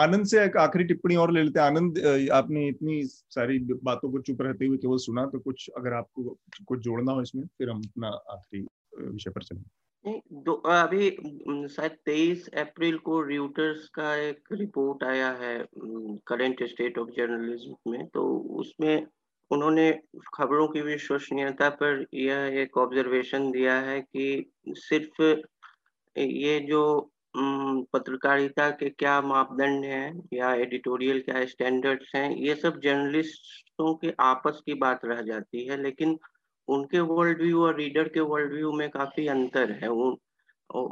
आनंद से एक आखिरी टिप्पणी और ले लेते हैं। आनंद, आपने इतनी सारी बातों को चुप रहते हुए केवल सुना, तो कुछ अगर आपको कुछ जोड़ना हो इसमें, फिर हम अपना आखिरी विषय पर चलेंगे। अभी शायद 23 अप्रैल को रियूटर्स का एक रिपोर्ट आया है करंट स्टेट ऑफ जर्नलिज्म में, तो उसमें उन्होंने खबरों की विश्वसनीयता पर यह एक ऑब्जर्वेशन दिया है कि सिर्फ ये जो पत्रकारिता के क्या मापदंड हैं या एडिटोरियल क्या स्टैंडर्ड्स हैं, ये सब जर्नलिस्टों के आपस की बात रह जाती है, लेकिन उनके वर्ल्ड व्यू और रीडर के वर्ल्ड व्यू में काफी अंतर है।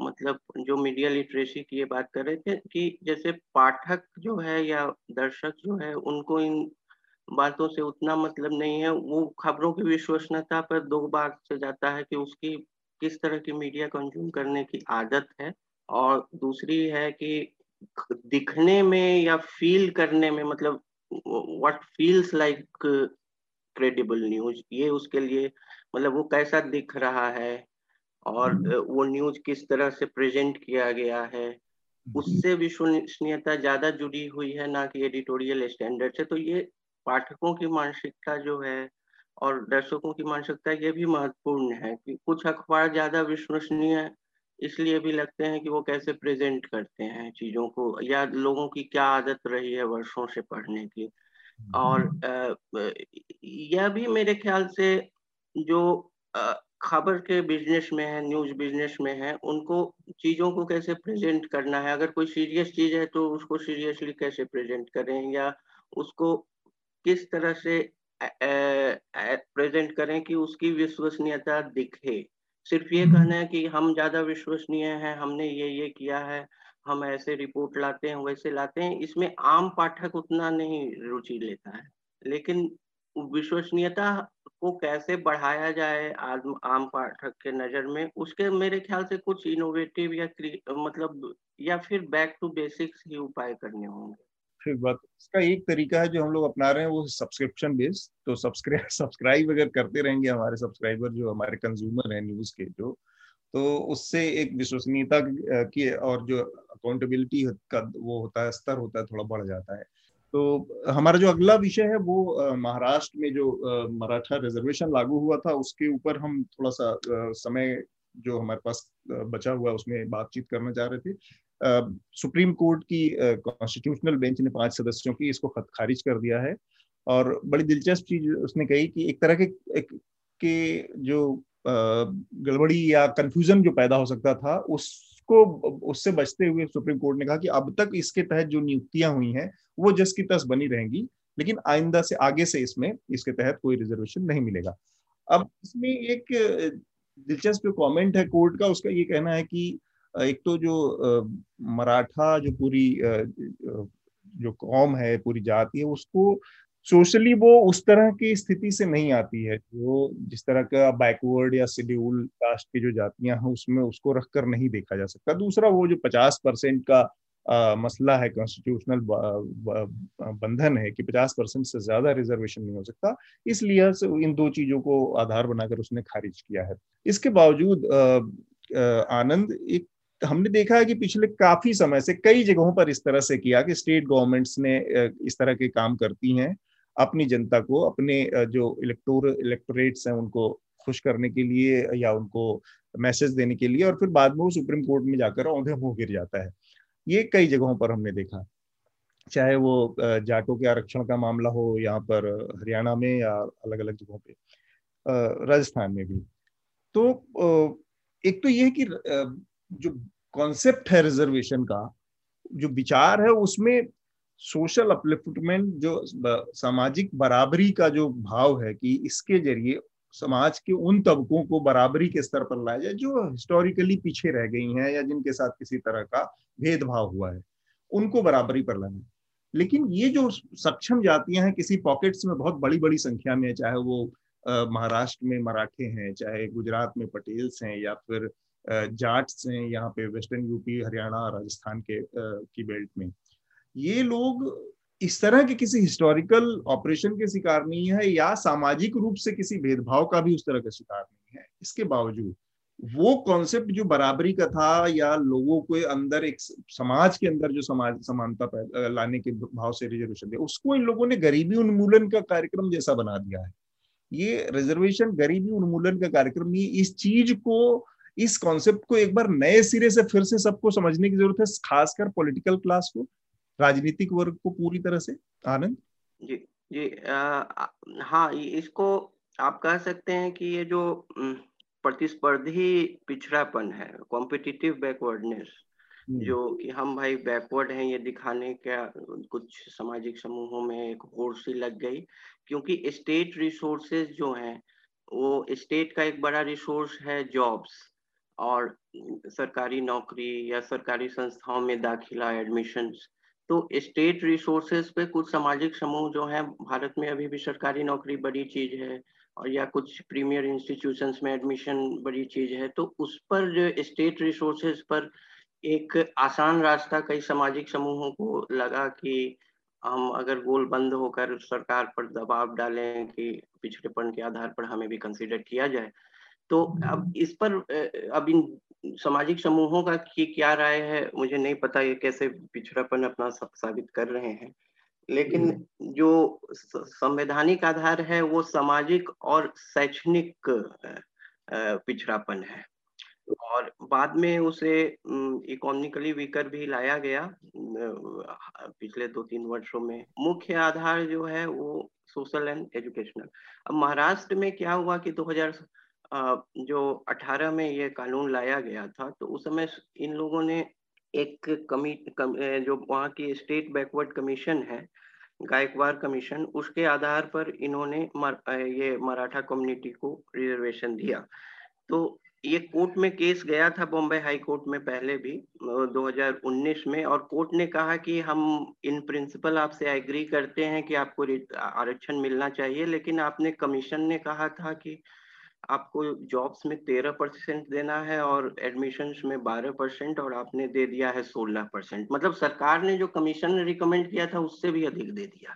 मतलब जो मीडिया लिटरेसी की ये बात कर रहे थे कि जैसे पाठक जो है या दर्शक जो है उनको इन बातों से उतना मतलब नहीं है, वो खबरों की विश्वसनीयता पर दो बार से जाता है कि उसकी किस तरह की मीडिया कंज्यूम करने की आदत है, और दूसरी है कि दिखने में या फील करने में, मतलब what feels like credible news, ये उसके लिए मतलब वो कैसा दिख रहा है और वो न्यूज किस तरह से प्रेजेंट किया गया है, उससे विश्वसनीयता ज्यादा जुड़ी हुई है, ना कि एडिटोरियल स्टैंडर्ड से। तो ये पाठकों की मानसिकता जो है और दर्शकों की मानसिकता, ये भी महत्वपूर्ण है कि कुछ अखबार ज्यादा विश्वसनीय इसलिए भी लगते हैं कि वो कैसे प्रेजेंट करते हैं चीजों को, या लोगों की क्या आदत रही है वर्षों से पढ़ने की। और यह भी मेरे ख्याल से जो खबर के बिजनेस में है, न्यूज बिजनेस में है, उनको चीजों को कैसे प्रेजेंट करना है, अगर कोई सीरियस चीज है तो उसको सीरियसली कैसे प्रेजेंट करें या उसको किस तरह से प्रेजेंट करें कि उसकी विश्वसनीयता दिखे। सिर्फ ये कहना है कि हम ज्यादा विश्वसनीय हैं, हमने ये किया है, हम ऐसे रिपोर्ट लाते हैं, वैसे लाते हैं, इसमें आम पाठक उतना नहीं रुचि लेता है। लेकिन विश्वसनीयता को कैसे बढ़ाया जाए आम पाठक के नजर में, उसके मेरे ख्याल से कुछ इनोवेटिव या मतलब या फिर बैक टू बेसिक्स ही उपाय करने होंगे। ठीक बात। इसका एक तरीका है जो हम लोग अपना रहे हैं, वो सब्सक्रिप्शन बेस्ड। तो सब्सक्राइब अगर करते रहेंगे हमारे सब्सक्राइबर जो हमारे कंज्यूमर हैं न्यूज के, जो तो उससे एक विश्वसनीयता की और जो अकाउंटेबिलिटी का वो होता है, स्तर होता है, थोड़ा बढ़ जाता है। तो हमारा जो अगला विषय है वो महाराष्ट्र में जो मराठा रिजर्वेशन लागू हुआ था उसके ऊपर हम थोड़ा सा समय जो हमारे पास बचा हुआ है उसमें बातचीत करना चाह रहे थे। सुप्रीम कोर्ट की कॉन्स्टिट्यूशनल बेंच ने 5 सदस्यों की इसको खारिज कर दिया है, और बड़ी दिलचस्प चीज उसने कही कि एक तरह के जो गड़बड़ी या कंफ्यूजन जो पैदा हो सकता था उससे बचते हुए सुप्रीम कोर्ट ने कहा कि अब तक इसके तहत जो नियुक्तियां हुई हैं वो जस की तस बनी रहेंगी, लेकिन आइंदा से आगे से इसमें इसके तहत कोई रिजर्वेशन नहीं मिलेगा। अब इसमें एक दिलचस्प कॉमेंट है कोर्ट का, उसका ये कहना है कि एक तो जो मराठा जो पूरी जो कौम है, पूरी जाति है, उसको सोशली वो उस तरह की स्थिति से नहीं आती है जो जिस तरह का बैकवर्ड या शेड्यूल कास्ट की जो जातियां हैं उसमें उसको रखकर नहीं देखा जा सकता। दूसरा वो जो 50% का मसला है, कॉन्स्टिट्यूशनल बंधन है कि 50% से ज्यादा रिजर्वेशन नहीं हो सकता, इसलिए इन दो चीजों को आधार बनाकर उसने खारिज किया है। इसके बावजूद आनंद, एक हमने देखा है कि पिछले काफी समय से कई जगहों पर इस तरह से किया कि स्टेट गवर्नमेंट्स ने इस तरह के काम करती हैं अपनी जनता को, अपने जो इलेक्टोरेट्स हैं उनको खुश करने के लिए या उनको मैसेज देने के लिए, और फिर बाद में वो सुप्रीम कोर्ट में जाकर औंधे मुंह गिर जाता है। ये कई जगहों पर हमने देखा। चाहे वो जाटों के आरक्षण का मामला हो यहाँ पर हरियाणा में या अलग अलग जगहों पे राजस्थान में भी। तो एक तो ये कि जो कॉन्सेप्ट है रिजर्वेशन का, जो विचार है, उसमें सोशल अपलिफ्टमेंट, जो सामाजिक बराबरी का जो भाव है कि इसके जरिए समाज के उन तबकों को बराबरी के स्तर पर लाया जाए जो हिस्टोरिकली पीछे रह गई हैं या जिनके साथ किसी तरह का भेदभाव हुआ है, उनको बराबरी पर लाना। लेकिन ये जो सक्षम जातियां हैं किसी पॉकेट्स में बहुत बड़ी बड़ी संख्या में, चाहे वो महाराष्ट्र में मराठे हैं, चाहे गुजरात में पटेल्स हैं, या फिर जाट्स हैं यहाँ पे वेस्टर्न यूपी, हरियाणा, राजस्थान के की बेल्ट में, ये लोग इस तरह के किसी हिस्टोरिकल ऑपरेशन के शिकार नहीं है या सामाजिक रूप से किसी भेदभाव का भी उस तरह का शिकार नहीं है। इसके बावजूद वो कॉन्सेप्ट जो बराबरी का था या लोगों के अंदर एक समाज के अंदर जो समाज समानता लाने के भाव से रिजर्वेशन दिया, उसको इन लोगों ने गरीबी उन्मूलन का कार्यक्रम जैसा बना दिया है। ये रिजर्वेशन गरीबी उन्मूलन का कार्यक्रम नहीं, इस चीज को, इस कॉन्सेप्ट को एक बार नए सिरे से फिर से सबको समझने की जरूरत है, खासकर पॉलिटिकल क्लास को, राजनीतिक वर्ग को पूरी तरह से। आनंद जी जी हाँ, इसको आप कह सकते हैं कि ये जो प्रतिस्पर्धी पिछड़ापन है, कॉम्पिटिटिव बैकवर्डनेस, जो कि हम भाई बैकवर्ड हैं ये दिखाने का कुछ सामाजिक समूहों में एक होड़ सी लग गई, क्योंकि स्टेट रिसोर्सेज जो हैं, वो स्टेट का एक बड़ा रिसोर्स है जॉब्स और सरकारी नौकरी या सरकारी संस्थाओं में दाखिला, एडमिशंस। तो स्टेट रिसोर्सेज पे कुछ सामाजिक समूह जो हैं, भारत में अभी भी सरकारी नौकरी बड़ी चीज है और या कुछ प्रीमियर इंस्टीट्यूशंस में एडमिशन बड़ी चीज है, तो उस पर जो स्टेट रिसोर्सेज पर एक आसान रास्ता कई सामाजिक समूहों को लगा कि हम अगर गोलबंद होकर सरकार पर दबाव डालें कि पिछड़ेपन के आधार पर हमें भी कंसिडर किया जाए। तो अब इस पर अब इन सामाजिक समूहों का की क्या राय है मुझे नहीं पता, ये कैसे पिछड़ापन अपना साबित कर रहे हैं, लेकिन जो संवैधानिक आधार है वो सामाजिक और शैक्षणिक पिछड़ापन है, और बाद में उसे इकोनॉमिकली वीकर भी लाया गया पिछले 2-3 वर्षों में। मुख्य आधार जो है वो सोशल एंड एजुकेशनल। अब महाराष्ट्र में क्या हुआ कि 2018 में ये कानून लाया गया था, तो उस समय इन लोगों ने एक जो वहाँ की स्टेट बैकवर्ड कमीशन है, गायकवाड़ कमीशन, उसके आधार पर इन्होंने ये मराठा कम्युनिटी को रिजर्वेशन दिया। तो ये कोर्ट में केस गया था बॉम्बे हाई कोर्ट में पहले भी 2019 में, और कोर्ट ने कहा कि हम इन प्रिंसिपल आपसे एग्री करते हैं कि आपको आरक्षण मिलना चाहिए, लेकिन आपने, कमीशन ने कहा था कि आपको जॉब्स में 13% देना है और एडमिशन्स में 12%, और आपने दे दिया है 16%। मतलब सरकार ने जो कमीशन ने रिकमेंड किया था उससे भी अधिक दे दिया,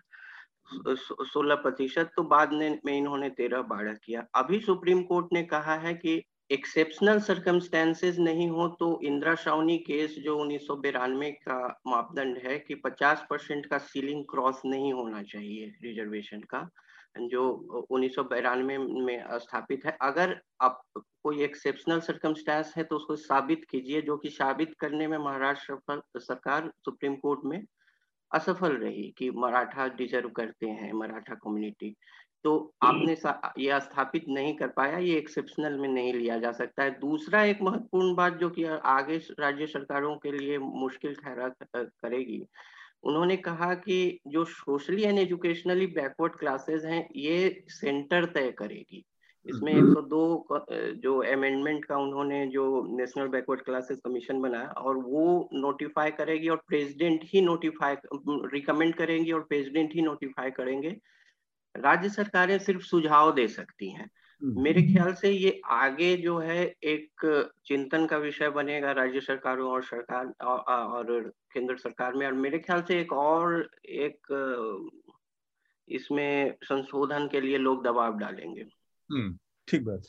16%। तो बाद में इन्होंने 13-12 किया। अभी सुप्रीम कोर्ट ने कहा है कि एक्सेप्शनल सर्कमस्टेंसेज नहीं हो तो इंदिरा सावनी केस जो 1992 का मापदंड है कि 50% का सीलिंग क्रॉस नहीं होना चाहिए रिजर्वेशन का, जो 1992 में स्थापित है। अगर आप कोई एक्सेप्शनल सर्कमस्टेंस है तो उसको साबित कीजिए, जो कि साबित करने में महाराष्ट्र सरकार सुप्रीम कोर्ट में असफल रही कि मराठा डिजर्व करते हैं, मराठा कम्युनिटी। तो आपने यह स्थापित नहीं कर पाया, ये एक्सेप्शनल में नहीं लिया जा सकता है। दूसरा एक महत्वपूर्ण बात जो कि आगे राज्य सरकारों के लिए मुश्किल ठहरा करेगी, उन्होंने कहा कि जो socially and educationally backward classes हैं ये सेंटर तय करेगी। इसमें 102 जो अमेंडमेंट का उन्होंने जो नेशनल बैकवर्ड क्लासेस कमीशन बनाया, और वो नोटिफाई करेगी और प्रेसिडेंट ही नोटिफाई रिकमेंड करेंगी और प्रेसिडेंट ही नोटिफाई करेंगे, राज्य सरकारें सिर्फ सुझाव दे सकती हैं। मेरे ख्याल से ये आगे जो है एक चिंतन का विषय बनेगा राज्य सरकारों और सरकार और केंद्र सरकार में, और मेरे ख्याल से एक और एक इसमें संशोधन के लिए लोग दबाव डालेंगे। ठीक बात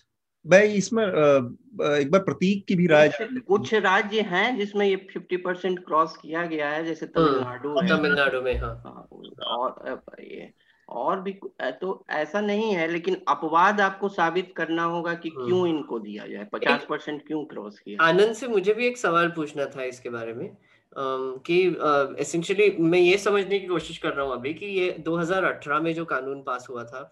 भाई। इसमें एक बार प्रतीक की भी राय, कुछ राज्य हैं जिसमें ये 50% क्रॉस किया गया है, जैसे तमिलनाडु में, हाँ, और ये और भी तो ऐसा नहीं है, लेकिन अपवाद आपको साबित करना होगा कि क्यों इनको दिया जाए, 50% क्यों क्रॉस किया। आनंद से मुझे भी एक सवाल पूछना था इसके बारे में कि एसेंशियली मैं ये समझने की कोशिश कर रहा हूँ अभी कि ये 2018 में जो कानून पास हुआ था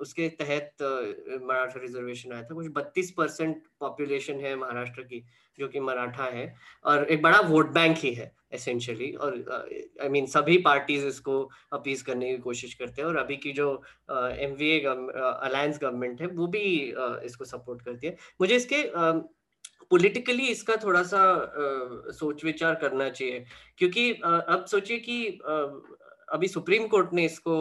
उसके तहत मराठा रिजर्वेशन आया था, कुछ 32% पॉपुलेशन है महाराष्ट्र की जो कि मराठा है और एक बड़ा वोट बैंक ही है एसेंशियली, और आई मीन सभी पार्टीज इसको अपीज करने की कोशिश करते हैं और अभी की जो एमवीए अलायंस गवर्नमेंट है वो भी इसको सपोर्ट करती है। मुझे इसके पॉलिटिकली इसका थोड़ा सा सोच विचार करना चाहिए क्योंकि अब सोचिए कि अभी सुप्रीम कोर्ट ने इसको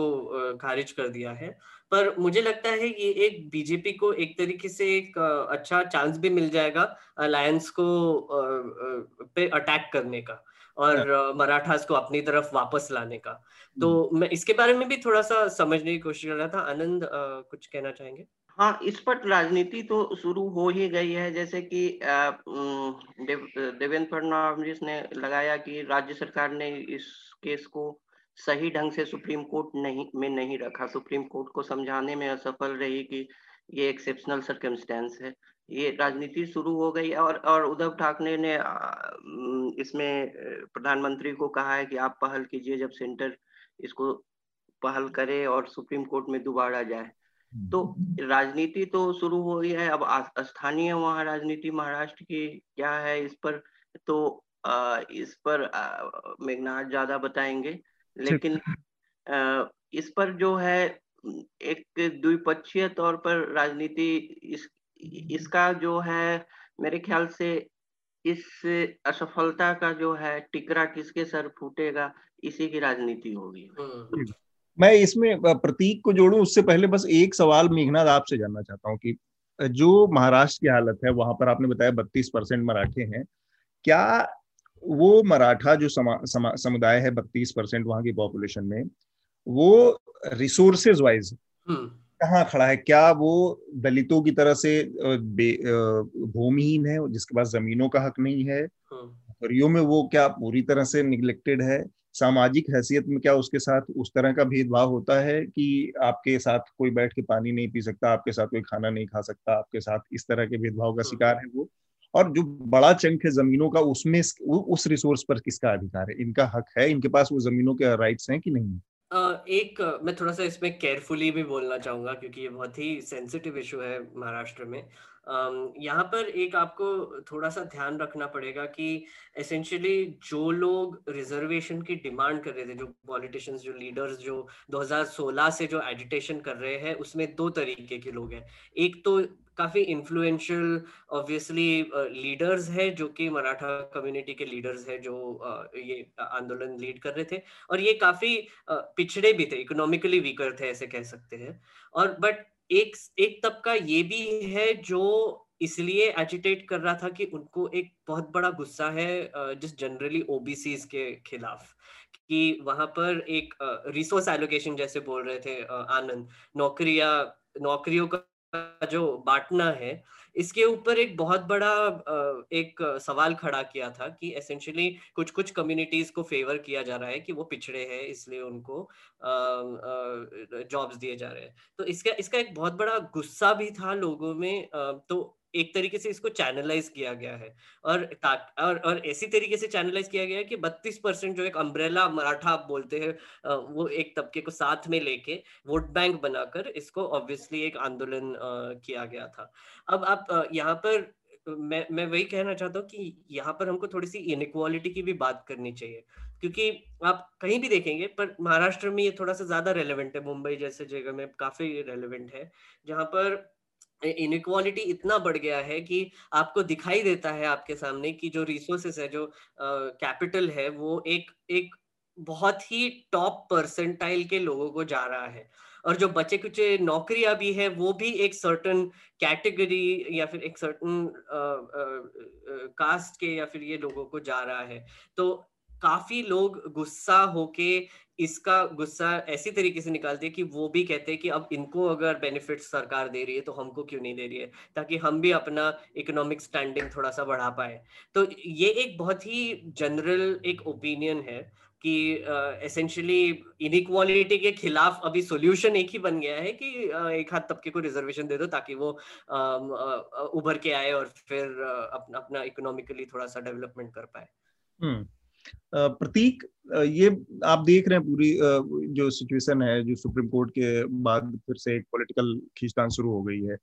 खारिज कर दिया है, पर मुझे लगता है ये एक बीजेपी को एक तरीके से एक अच्छा चांस भी मिल जाएगा अलायंस को पे अटैक करने का और मराठास को अपनी तरफ वापस लाने का। तो मैं इसके बारे में भी थोड़ा सा समझने की कोशिश कर रहा था। आनंद कुछ कहना चाहेंगे? हाँ, इस पर राजनीति तो शुरू हो ही गई है, जैसे कि देवेंद्र फडणवीस ने लगाया कि राज्य सरकार ने इस केस को सही ढंग से सुप्रीम कोर्ट में नहीं रखा, सुप्रीम कोर्ट को समझाने में असफल रही कि ये एक्सेप्शनल सर्कमस्टेंस है। ये राजनीति शुरू हो गई और उद्धव ठाकरे ने इसमें प्रधानमंत्री को कहा है कि आप पहल कीजिए, जब सेंटर इसको पहल करे और सुप्रीम कोर्ट में दोबारा जाए। तो राजनीति तो शुरू हो गई है। अब स्थानीय वहाँ राजनीति महाराष्ट्र की क्या है इस पर मेघनाथ ज्यादा बताएंगे, लेकिन इस पर जो है एक द्विपक्षीय तौर पर राजनीति इसका जो है मेरे ख्याल से इस असफलता का जो है टिकरा किसके सर फूटेगा इसी की राजनीति होगी। मैं इसमें प्रतीक को जोड़ूं उससे पहले बस एक सवाल मेघनाथ आपसे जानना चाहता हूं कि जो महाराष्ट्र की हालत है वहां पर आपने बताया 32% मराठे हैं, क्या वो मराठा जो समुदाय है 32% वहां की पॉपुलेशन में, वो रिसोर्सेज वाइज कहाँ खड़ा है? क्या वो दलितों की तरह से भूमिहीन है जिसके पास जमीनों का हक नहीं है? नौकरियों में वो क्या पूरी तरह से निग्लेक्टेड है? सामाजिक हैसियत में क्या उसके साथ उस तरह का भेदभाव होता है कि आपके साथ कोई बैठ के पानी नहीं पी सकता, आपके साथ कोई खाना नहीं खा सकता, आपके साथ इस तरह के भेदभाव का शिकार है वो? और जो बड़ा चंक है जमीनों का, उसमें उस रिसोर्स पर किसका अधिकार है, इनका हक है, इनके पास वो जमीनों के राइट्स हैं कि नहीं? एक मैं थोड़ा सा इसमें केयरफुली भी बोलना चाहूंगा क्योंकि ये बहुत ही सेंसिटिव इशू है महाराष्ट्र में। यहाँ पर एक आपको थोड़ा सा ध्यान रखना पड़ेगा कि एसेंशियली जो लोग रिजर्वेशन की डिमांड कर रहे थे, जो पॉलिटिशियंस, जो लीडर्स जो 2016 से जो एजिटेशन कर रहे हैं, उसमें दो तरीके के लोग हैं। एक तो काफी इन्फ्लुएंशियल ऑब्वियसली लीडर्स है जो कि मराठा कम्युनिटी के लीडर्स है जो ये आंदोलन लीड कर रहे थे और ये काफी पिछड़े भी थे, इकोनॉमिकली वीकर थे ऐसे कह सकते हैं। और बट एक तबका ये भी है जो इसलिए एजिटेट कर रहा था कि उनको एक बहुत बड़ा गुस्सा है जिस जनरली ओबीसीज के खिलाफ, कि वहां पर एक रिसोर्स एलोकेशन जैसे बोल रहे थे आनंद, नौकरियों का जो बांटना है, इसके ऊपर एक बहुत बड़ा एक सवाल खड़ा किया था कि एसेंशियली कुछ कुछ कम्युनिटीज को फेवर किया जा रहा है कि वो पिछड़े हैं इसलिए उनको जॉब्स दिए जा रहे हैं। तो इसका एक बहुत बड़ा गुस्सा भी था लोगों में। तो एक तरीके से इसको चैनलाइज किया गया है और ऐसी तरीके से चैनलाइज किया गया है कि 32% जो एक अम्ब्रेला मराठा आप बोलते हैं वो एक तबके को साथ में लेके वोट बैंक बनाकर इसको ऑब्वियसली एक आंदोलन किया गया था। अब आप यहाँ पर मैं वही कहना चाहता हूँ कि यहाँ पर हमको थोड़ी सी इनइक्वालिटी की भी बात करनी चाहिए क्योंकि आप कहीं भी देखेंगे, पर महाराष्ट्र में ये थोड़ा सा ज्यादा रेलेवेंट है, मुंबई जैसे जगह में काफी रेलेवेंट है जहाँ पर इनइक्वालिटी इतना बढ़ गया है कि आपको दिखाई देता है आपके सामने कि जो रिसोर्सेस है, जो कैपिटल है, वो एक बहुत ही टॉप परसेंटाइल के लोगों को जा रहा है और जो बचे कुछ नौकरियां भी है वो भी एक सर्टन कैटेगरी या फिर एक सर्टन कास्ट के या फिर ये लोगों को जा रहा है। तो काफी लोग गुस्सा होके इसका गुस्सा ऐसी तरीके से निकालते हैं कि वो भी कहते हैं कि अब इनको अगर बेनिफिट सरकार दे रही है तो हमको क्यों नहीं दे रही है, ताकि हम भी अपना इकोनॉमिक स्टैंडिंग थोड़ा सा बढ़ा पाए। तो ये एक बहुत ही जनरल एक ओपिनियन है कि एसेंशियली इनइक्वालिटी के खिलाफ अभी सॉल्यूशन एक ही बन गया है कि एक हाथ तबके को रिजर्वेशन दे दो ताकि वो उभर के आए और फिर अपना इकोनॉमिकली थोड़ा सा डेवलपमेंट कर पाए। प्रतीक, ये आप देख रहे हैं पूरी जो सिचुएशन है, जो सुप्रीम कोर्ट के बाद फिर से एक पॉलिटिकल खींचतान शुरू हो गई है,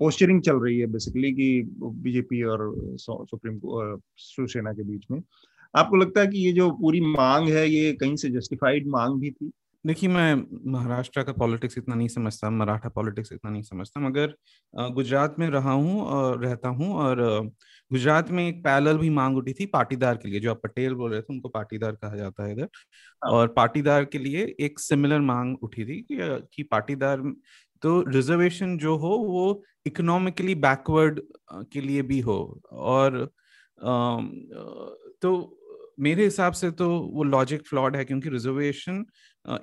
पोस्चरिंग चल रही है बेसिकली कि बीजेपी और सुप्रीम शिवसेना के बीच में, आपको लगता है कि ये जो पूरी मांग है ये कहीं से जस्टिफाइड मांग भी थी? देखिए, मैं महाराष्ट्र का पॉलिटिक्स इतना नहीं समझता, मराठा पॉलिटिक्स इतना नहीं समझता, मगर गुजरात में रहा हूँ और रहता हूँ, और गुजरात में एक पैरेलल भी मांग उठी थी पाटीदार के लिए, जो आप पटेल बोल रहे थे उनको पाटीदार कहा जाता है इधर, और पाटीदार के लिए एक सिमिलर मांग उठी थी कि पाटीदार तो रिजर्वेशन जो हो वो इकोनॉमिकली बैकवर्ड के लिए भी हो, और तो मेरे हिसाब से तो वो लॉजिक फ्लॉड है, क्योंकि रिजर्वेशन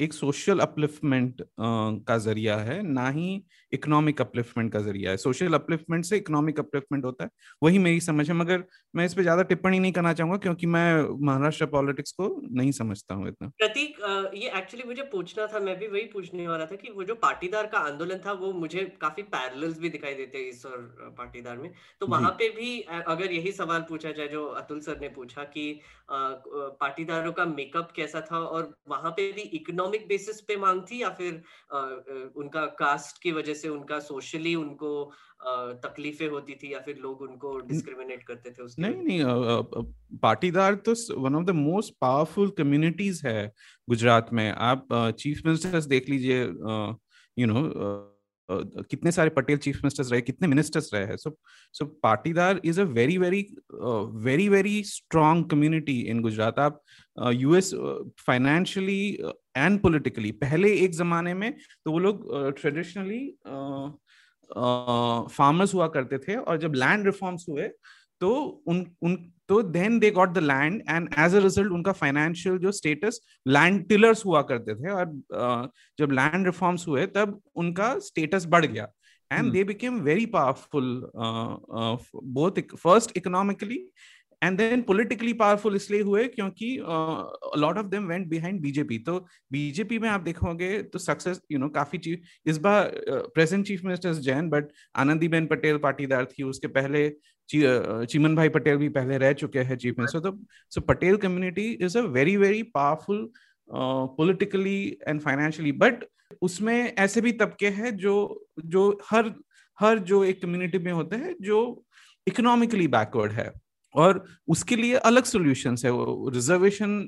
एक सोशल अपलिफ्टमेंट का जरिया है, ना ही इकोनॉमिक अपलिफ्टमेंट का जरिया है। सोशल अपलिफ्टमेंट से इकोनॉमिक अपलिफ्टमेंट होता है, वही मेरी समझ है, मगर मैं इस पे ज्यादा टिप्पणी नहीं करना चाहूंगा क्योंकि मैं महाराष्ट्र पॉलिटिक्स को नहीं समझता हूँ इतना। प्रतीक, ये एक्चुअली मुझे पूछना था, मैं भी वही पूछने वाला था कि वो जो पाटीदार का आंदोलन था वो मुझे काफी पैरेलल्स भी दिखाई देते हैं इस और पाटीदार में, तो वहां पे भी अगर यही सवाल पूछा जाए जो अतुल सर ने पूछा कि पाटीदारों का मेकअप कैसा था और वहां पे भी इकोनॉमिक बेसिस पे मांग थी या फिर उनका कास्ट की वजह से उनका सोशली उनको तकलीफें होती थी या फिर लोग उनको डिस्क्रिमिनेट करते थे उसके? नहीं, पाटीदार तो one of the most powerful communities है गुजरात में। आप चीफ मिनिस्टर्स देख लीजिए, यू नो कितने सारे पटेल चीफ मिनिस्टर्स रहे, कितने मिनिस्टर्स रहे हैं। So Patidar is a very very very very strong community in गुजरात। आप यूएस फाइनेंशियली एंड पॉलिटिकली, पहले एक जमाने में तो वो लोग ट्रेडिशनली फार्मर्स हुआ करते थे, और जब लैंड रिफॉर्म्स हुए तो तो then they got the land and as a result उनका फाइनेंशियल जो स्टेटस, लैंड टिलर्स हुआ करते थे, और जब लैंड रिफॉर्म्स हुए तब उनका स्टेटस बढ़ गया and they became very powerful, both first economically and then politically powerful. इसलिए हुए क्योंकि lot of them went behind BJP. तो बीजेपी में आप देखोगे तो सक्सेस, यू नो, काफी इस बार present chief ministers Jain, but Anandiben Patel Patidar थी, उसके पहले चिमन भाई पटेल भी पहले रह चुके हैं चीफ मिनिस्टर। तो Patel community is a very very powerful politically and financially, but उसमें ऐसे भी तबके हैं जो हर जो एक कम्युनिटी में होते हैं जो इकोनॉमिकली बैकवर्ड है, और उसके लिए अलग सॉल्यूशंस है। वो रिजर्वेशन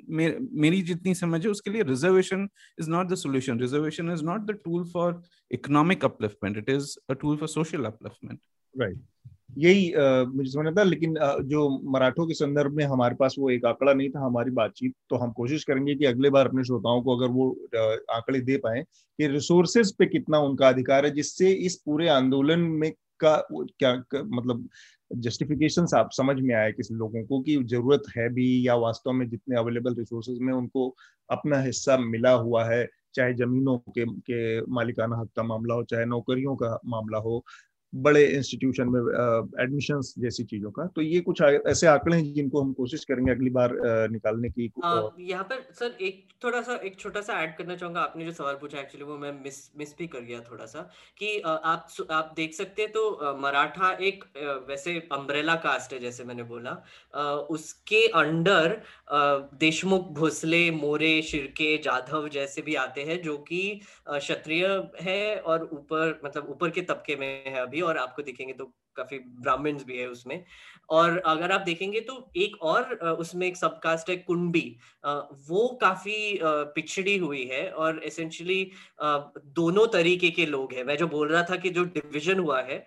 मेरी जितनी समझ है उसके लिए reservation is not the solution. Reservation is not the tool for economic upliftment, it is a tool for social upliftment, right. यही मुझे समझना था, लेकिन जो मराठों के संदर्भ में हमारे पास वो एक आंकड़ा नहीं था हमारी बातचीत, तो हम कोशिश करेंगे कि अगले बार अपने श्रोताओं को अगर वो आंकड़े दे पाए कि रिसोर्सेज पे कितना उनका अधिकार है, जिससे इस पूरे आंदोलन में क्या मतलब जस्टिफिकेशन आप समझ में आया किस लोगों को कि जरूरत है भी, या वास्तव में जितने अवेलेबल रिसोर्सेज में उनको अपना हिस्सा मिला हुआ है, चाहे जमीनों के मालिकाना हक का मामला हो, चाहे नौकरियों का मामला हो, बड़े इंस्टीट्यूशन में एडमिशंस जैसी चीजों का। तो ये कुछ ऐसे आंकड़े हैं जिनको हम कोशिश करेंगे अगली बार निकालने की। यहाँ पर सर एक छोटा सा ऐड करना चाहूंगा, आपने जो सवाल पूछा एक्चुअली वो मैं मिस भी कर गया थोड़ा सा, कि आप देख सकते हैं तो मराठा एक वैसे अम्ब्रेला कास्ट है जैसे मैंने बोला, उसके अंडर देशमुख, भोसले, मोरे, शिर्के, जाधव जैसे भी आते हैं जो कि क्षत्रिय है और ऊपर मतलब ऊपर के तबके में है अभी, और आपको दिखेंगे तो काफी ब्राह्मण्स भी है उसमें। और अगर आप देखेंगे तो एक और उसमें एक सबकास्ट है कुंडी, वो काफी पिछड़ी हुई है, और एसेंशियली दोनों तरीके के लोग हैं। मैं जो बोल रहा था कि जो डिवीजन हुआ है,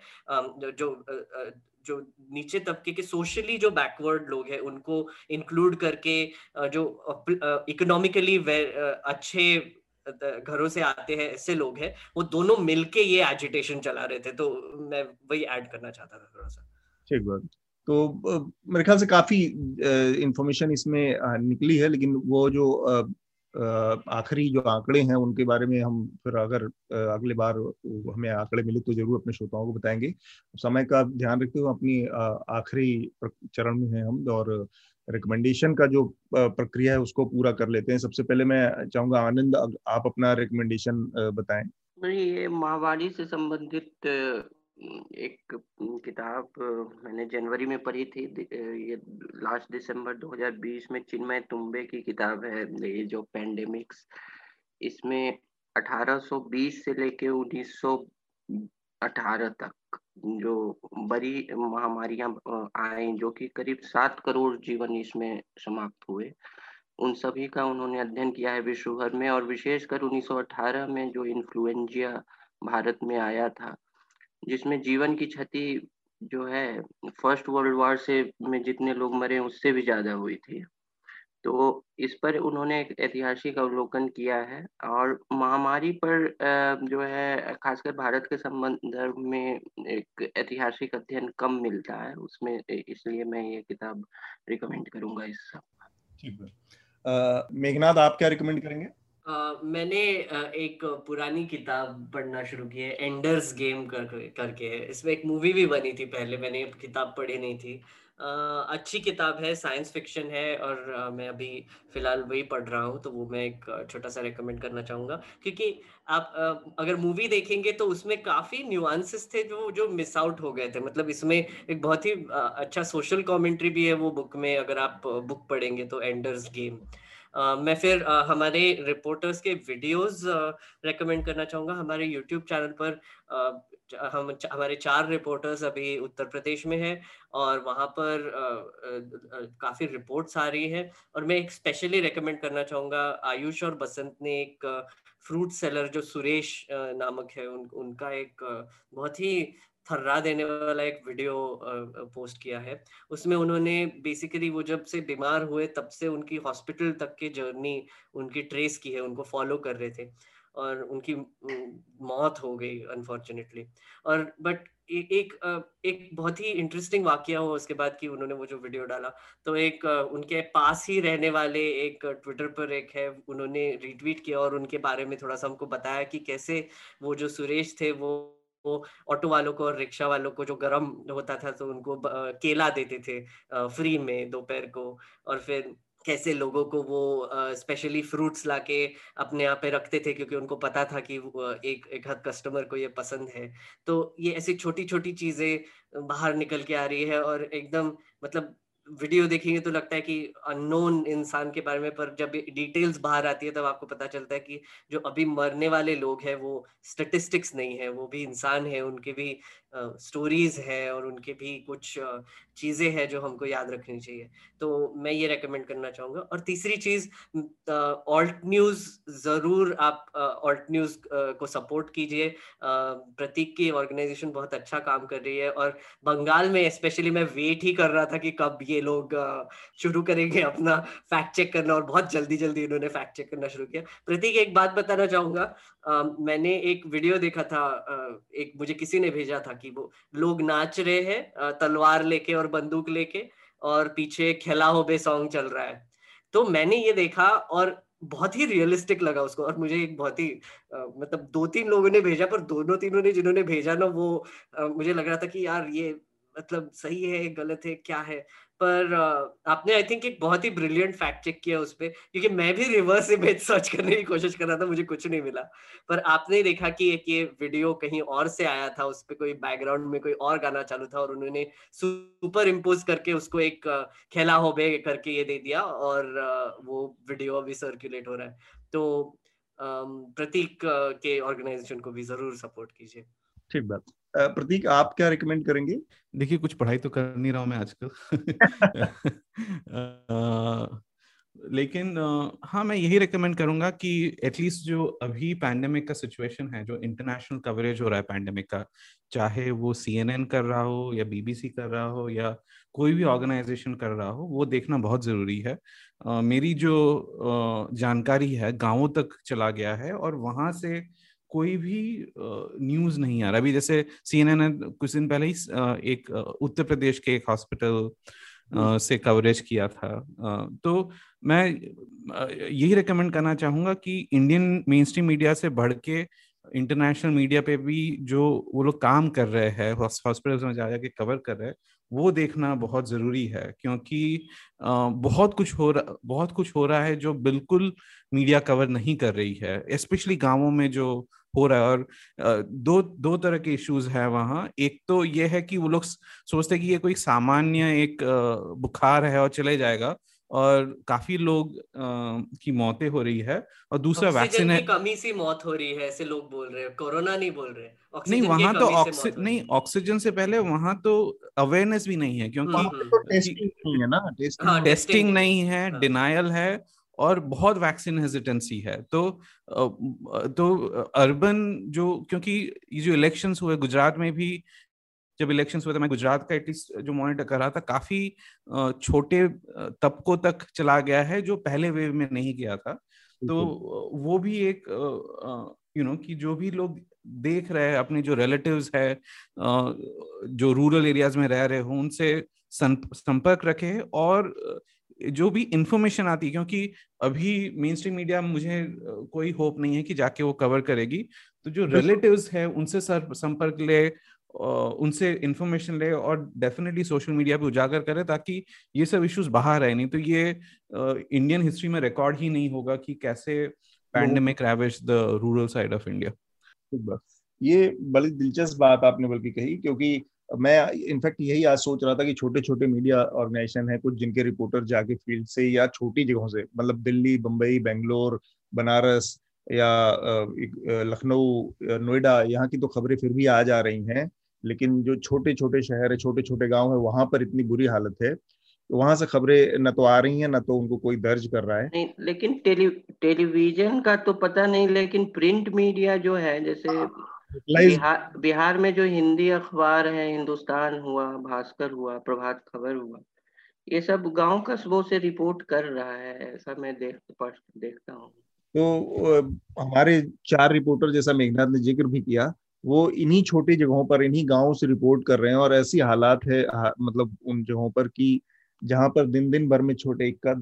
जो नीचे तबके के सोशली जो बैकवर्ड लोग हैं उनको इंक्लूड करके जो इकोनॉमिकली अच्छे घरों से आते हैं ऐसे लोग हैं, वो दोनों मिलके ये एजिटेशन चला रहे थे, तो मैं वही ऐड करना चाहता था थोड़ा सा। ठीक बात। तो मेरे ख्याल से काफी इंफॉर्मेशन इसमें निकली है, लेकिन वो जो आखिरी जो आंकड़े हैं उनके बारे में हम फिर अगर अगले बार हमें आंकड़े मिले तो जरूर अपने श्रोताओं को बताएंगे। समय का ध्यान रखते हुए अपनी आखिरी चरण में हैं हम और रिकमेंडेशन का जो प्रक्रिया है उसको पूरा कर लेते हैं। सबसे पहले मैं चाहूंगा आनंद, आप अपना रिकमेंडेशन बताएं। ये महावारी से संबंधित एक किताब मैंने जनवरी में पढ़ी थी, ये लास्ट दिसंबर 2020 में चिन्मय तुम्बे की किताब है, ये जो पेंडेमिक्स, इसमें 1820 से लेके 1918 तक जो बड़ी महामारियां आई जो कि करीब 7 करोड़ जीवन इसमें समाप्त हुए, उन सभी का उन्होंने अध्ययन किया है विश्व भर में। और विशेषकर 1918 में जो इन्फ्लुएंजिया भारत में आया था, जिसमें जीवन की क्षति जो है फर्स्ट वर्ल्ड वॉर से में जितने लोग मरे उससे भी ज्यादा हुई थी। तो इस पर उन्होंने एक ऐतिहासिक अवलोकन किया है और महामारी पर जो है खासकर भारत के संदर्भ में एक ऐतिहासिक अध्ययन कम मिलता है उसमें, इसलिए मैं ये किताब रिकमेंड करूंगा इस सप्ताह। ठीक है, मेघनाथ आप क्या रिकमेंड करेंगे? मैंने एक पुरानी किताब पढ़ना शुरू की है, एंडर्स गेम करके है, इसमें एक मूवी भी बनी थी, पहले मैंने किताब पढ़ी नहीं थी। अच्छी किताब है, साइंस फिक्शन है और मैं अभी फिलहाल वही पढ़ रहा हूँ, तो वो मैं एक छोटा सा रेकमेंड करना चाहूँगा, क्योंकि आप अगर मूवी देखेंगे तो उसमें काफ़ी न्यूआंसेस थे जो मिस आउट हो गए थे। मतलब इसमें एक बहुत ही अच्छा सोशल कॉमेंट्री भी है वो बुक में, अगर आप बुक पढ़ेंगे तो, एंडर्स गेम। मैं फिर हमारे रिपोर्टर्स के वीडियोस रेकमेंड करना चाहूँगा। हमारे यूट्यूब चैनल पर हमारे 4 रिपोर्टर्स अभी उत्तर प्रदेश में हैं और वहाँ पर काफ़ी रिपोर्ट्स आ रही हैं। और मैं एक स्पेशली रेकमेंड करना चाहूँगा, आयुष और बसंत ने एक फ्रूट सेलर जो सुरेश नामक है उनका एक बहुत ही थर्रा देने वाला एक वीडियो पोस्ट किया है। उसमें उन्होंने बेसिकली वो जब से बीमार हुए तब से उनकी हॉस्पिटल तक की जर्नी उनकी ट्रेस की है, उनको फॉलो कर रहे थे और उनकी मौत हो गई अनफॉर्चुनेटली। और बट एक बहुत ही इंटरेस्टिंग वाकया हुआ उसके बाद कि उन्होंने वो जो वीडियो डाला तो एक उनके पास ही रहने वाले एक ट्विटर पर एक है, उन्होंने रिट्वीट किया और उनके बारे में थोड़ा सा हमको बताया कि कैसे वो जो सुरेश थे वो ऑटो वालों को और रिक्शा वालों को जो गर्म होता था तो उनको केला देते थे फ्री में दोपहर को, और फिर कैसे लोगों को वो स्पेशली फ्रूट्स लाके अपने यहाँ पे रखते थे क्योंकि उनको पता था कि एक हद कस्टमर को ये पसंद है। तो ये ऐसी छोटी छोटी चीजें बाहर निकल के आ रही है और एकदम मतलब वीडियो देखेंगे तो लगता है कि अननोन इंसान के बारे में, पर जब डिटेल्स बाहर आती है तब आपको पता चलता है कि जो अभी मरने वाले लोग हैं वो स्टैटिस्टिक्स नहीं है, वो भी इंसान है, उनके भी स्टोरीज है और उनके भी कुछ चीजें हैं जो हमको याद रखनी चाहिए। तो मैं ये रेकमेंड करना चाहूँगा। और तीसरी चीज, ऑल्ट न्यूज, जरूर आप ऑल्ट न्यूज को सपोर्ट कीजिए। प्रतीक की ऑर्गेनाइजेशन बहुत अच्छा काम कर रही है और बंगाल में स्पेशली मैं वेट ही कर रहा था कि कब ये लोग शुरू करेंगे अपना फैक्ट चेक करना, और बहुत जल्दी जल्दी इन्होंने फैक्ट चेक करना शुरू किया। प्रतीक, एक बात बताना चाहूँगा, मैंने एक वीडियो देखा था, एक मुझे किसी ने भेजा था कि वो लोग नाच रहे हैं तलवार लेके और बंदूक लेके और पीछे खेला हो बे सॉन्ग चल रहा है। तो मैंने ये देखा और बहुत ही रियलिस्टिक लगा उसको, और मुझे एक बहुत ही मतलब 2-3 लोगों ने भेजा, पर 2-3 ने जिन्होंने भेजा ना वो मुझे लग रहा था कि यार ये मतलब सही है गलत है क्या है, पर आपने आई थिंक एक बहुत ही ब्रिलियंट फैक्ट चेक किया उस पर, क्योंकि मैं भी रिवर्स इमेज सर्च करने की कोशिश कर रहा था, मुझे कुछ नहीं मिला। पर आपने देखा कि एक ये वीडियो कहीं और से आया था, उस पर कोई बैकग्राउंड में कोई और गाना चालू था और उन्होंने सुपर इम्पोज करके उसको एक खेला हो बे करके ये दे दिया और वो वीडियो अभी सर्क्यूलेट हो रहा है। तो प्रतीक के ऑर्गेनाइजेशन को भी जरूर सपोर्ट कीजिए। ठीक बात। प्रतीक, आप क्या रिकमेंड करेंगे? देखिए, कुछ पढ़ाई तो कर नहीं रहा हूँ मैं आजकल लेकिन हाँ, मैं यही रिकमेंड करूंगा कि एटलीस्ट जो अभी पैंडेमिक का सिचुएशन है, जो इंटरनेशनल कवरेज हो रहा है पैंडेमिक का, चाहे वो CNN कर रहा हो या BBC कर रहा हो या कोई भी ऑर्गेनाइजेशन कर रहा हो, वो देखना बहुत ज़रूरी है। मेरी जो जानकारी है गाँवों तक चला गया है और वहाँ से कोई भी न्यूज नहीं आ रहा। अभी जैसे CNN कुछ दिन पहले ही एक उत्तर प्रदेश के एक हॉस्पिटल से कवरेज किया था। तो मैं यही रेकमेंड करना चाहूँगा कि इंडियन मेनस्ट्रीम मीडिया से बढ़ के इंटरनेशनल मीडिया पे भी जो वो लोग काम कर रहे हैं, हॉस्पिटल्स में जा जा के कवर कर रहे हैं, वो देखना बहुत ज़रूरी है, क्योंकि बहुत कुछ हो रहा है जो बिल्कुल मीडिया कवर नहीं कर रही है, स्पेशली गांवों में जो हो रहा है। और दो तरह के इश्यूज है वहाँ। एक तो ये है कि वो लोग सोचते हैं कि ये कोई सामान्य एक बुखार है और चले जाएगा, और काफी लोग की मौतें हो रही है। और दूसरा वैक्सीन की कमी से मौत हो रही है, ऐसे लोग बोल रहे हैं, कोरोना नहीं बोल रहे नहीं, वहाँ तो ऑक्सीजन से पहले वहाँ तो अवेयरनेस भी नहीं है, क्योंकि टेस्टिंग नहीं है, डिनायल है, और बहुत वैक्सीन हेजिटेंसी है। तो अर्बन जो, क्योंकि ये जो इलेक्शंस हुए गुजरात में भी, जब इलेक्शंस हुए तो मैं गुजरात का एटलीस्ट जो मॉनिटर कर रहा था, काफी छोटे तबकों तक चला गया है जो पहले वेव में नहीं गया था। तो वो भी एक कि जो भी लोग देख रहे हैं अपने जो रिलेटिव्स है जो रूरल एरियाज में रह रहे हो, उनसे संपर्क रखे, और जो भी इंफॉर्मेशन आती है, क्योंकि अभी मेन स्ट्रीम मीडिया मुझे कोई होप नहीं है कि जाके वो कवर करेगी, तो जो रिलेटिव्स है उनसे संपर्क ले, उनसे इंफॉर्मेशन ले, और डेफिनेटली सोशल मीडिया पे उजागर करे, ताकि ये सब इश्यूज बाहर आए। नहीं तो ये इंडियन हिस्ट्री में रिकॉर्ड ही नहीं होगा कि कैसे pandemic ravages the rural side of India. ये बड़ी दिलचस्प बात आपने बल्कि कही, क्योंकि मैं इनफैक्ट यही आज सोच रहा था कि छोटे छोटे मीडिया ऑर्गेनाइजेशन है कुछ, जिनके रिपोर्टर जाके फील्ड से या छोटी जगहों से, मतलब दिल्ली, बम्बई, बेंगलोर, बनारस या लखनऊ, नोएडा, यहाँ की तो खबरें फिर भी आ जा रही हैं, लेकिन जो छोटे छोटे शहर है, छोटे छोटे गांव है, वहां पर इतनी बुरी हालत है, तो वहां से खबरें न तो आ रही हैं, न तो उनको कोई दर्ज कर रहा है। नहीं, लेकिन टेलीविजन का तो पता नहीं, लेकिन प्रिंट मीडिया जो है, जैसे बिहार में जो हिंदी अखबार है, हिंदुस्तान हुआ, भास्कर हुआ, प्रभात खबर हुआ, ये सब गांव कस्बों से रिपोर्ट कर रहा है, ऐसा मैं देखता हूँ। तो हमारे 4 रिपोर्टर, जैसा मेघनाथ ने जिक्र भी किया, वो इन्हीं छोटी जगहों पर, इन्हीं गांवों से रिपोर्ट कर रहे हैं, और ऐसी हालात है मतलब उन जगहों पर कि जहाँ पर दिन भर में छोटे इक्का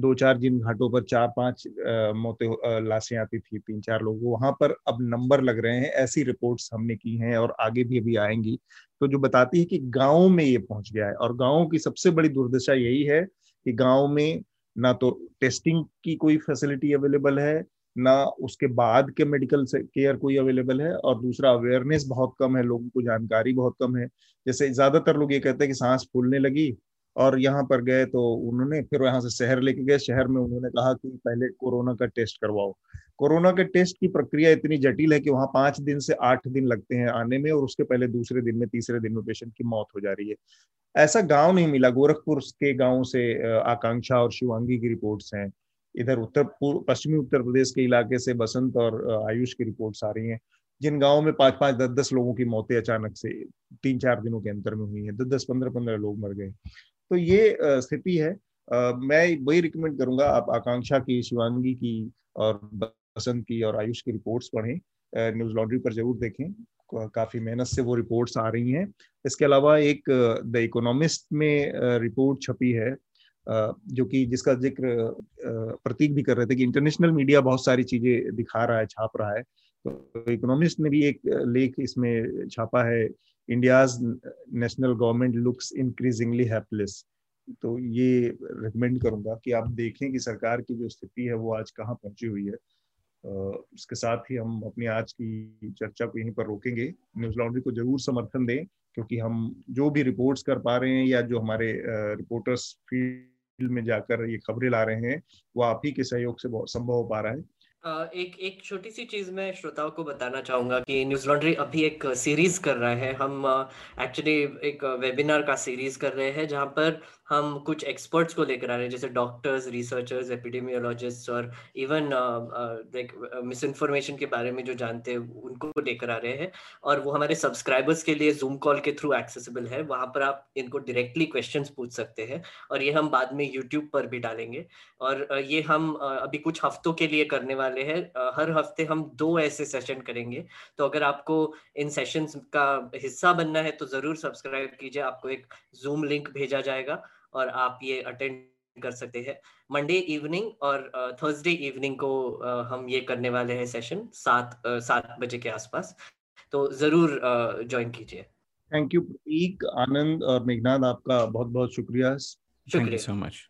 2-4 जिन घाटों पर 4-5 मौतें, लाशें आती थी, 3-4 लोग, वहां पर अब नंबर लग रहे हैं। ऐसी रिपोर्ट्स हमने की हैं और आगे भी अभी आएंगी, तो जो बताती है कि गाँव में ये पहुंच गया है। और गाँव की सबसे बड़ी दुर्दशा यही है कि गाँव में ना तो टेस्टिंग की कोई फैसिलिटी अवेलेबल है, ना उसके बाद के मेडिकल केयर कोई अवेलेबल है, और दूसरा अवेयरनेस बहुत कम है, लोगों को जानकारी बहुत कम है। जैसे ज्यादातर लोग ये कहते हैं कि सांस फूलने लगी, और यहाँ पर गए तो उन्होंने फिर यहाँ से शहर लेके गए, शहर में उन्होंने कहा कि पहले कोरोना का टेस्ट करवाओ। कोरोना के टेस्ट की प्रक्रिया इतनी जटिल है कि वहाँ 5 दिन से 8 दिन लगते हैं आने में, और उसके पहले दूसरे दिन में, तीसरे दिन में पेशेंट की मौत हो जा रही है। ऐसा गांव नहीं मिला। गोरखपुर के गाँव से आकांक्षा और शिवांगी की रिपोर्ट्स हैं, इधर पश्चिमी उत्तर प्रदेश के इलाके से बसंत और आयुष की रिपोर्ट्स आ रही हैं, जिन गाँव में 5-5, 10-10 लोगों की मौतें अचानक से 3-4 दिनों के अंतर में हुई है, 10-10, 15-15 लोग मर गए। तो ये स्थिति है। मैं वही रिकमेंड करूंगा, आप आकांक्षा की, शिवांगी की और बसंत की और आयुष की रिपोर्ट्स पढ़ें, न्यूज लॉन्ड्री पर जरूर देखें, काफी मेहनत से वो रिपोर्ट्स आ रही हैं। इसके अलावा एक द इकोनॉमिस्ट में रिपोर्ट छपी है, जो कि जिसका जिक्र प्रतीक भी कर रहे थे कि इंटरनेशनल मीडिया बहुत सारी चीजें दिखा रहा है, छाप रहा है। तो इकोनॉमिस्ट ने भी एक लेख इसमें छापा है, India's national government looks increasingly helpless। तो ये रिकमेंड करूंगा कि आप देखें कि सरकार की जो स्थिति है वो आज कहाँ पहुंची हुई है। इसके साथ ही हम अपनी आज की चर्चा को यहीं पर रोकेंगे। न्यूज लॉन्ड्री को जरूर समर्थन दें, क्योंकि हम जो भी रिपोर्ट्स कर पा रहे हैं या जो हमारे रिपोर्टर्स फील्ड में जाकर ये खबरें ला रहे हैं, वो आप ही के सहयोग से संभव हो पा रहा है। एक छोटी सी चीज मैं श्रोताओं को बताना चाहूंगा कि न्यूज लॉन्ड्री अभी एक सीरीज कर रहा है। हम एक्चुअली एक वेबिनार का सीरीज कर रहे हैं, जहां पर हम कुछ एक्सपर्ट्स को लेकर आ रहे हैं, जैसे डॉक्टर्स, रिसर्चर्स, एपिडेमियोलॉजिस्ट और इवन लाइक मिस इन्फॉर्मेशन के बारे में जो जानते हैं उनको लेकर आ रहे हैं। और वो हमारे सब्सक्राइबर्स के लिए जूम कॉल के थ्रू एक्सेसिबल है, वहाँ पर आप इनको डायरेक्टली क्वेश्चंस पूछ सकते हैं, और ये हम बाद में यूट्यूब पर भी डालेंगे। और ये हम अभी कुछ हफ्तों के लिए करने वाले हैं। हर हफ्ते हम 2 ऐसे सेशन करेंगे, तो अगर आपको इन सेशंस का हिस्सा बनना है तो ज़रूर सब्सक्राइब कीजिए। आपको एक जूम लिंक भेजा जाएगा, और आप ये अटेंड कर सकते हैं। मंडे इवनिंग और थर्सडे इवनिंग को हम ये करने वाले हैं सेशन 7 बजे के आसपास, तो जरूर ज्वाइन कीजिए। थैंक यू प्रतीक, आनंद और मेघनाथ, आपका बहुत बहुत शुक्रिया। Thank you so much.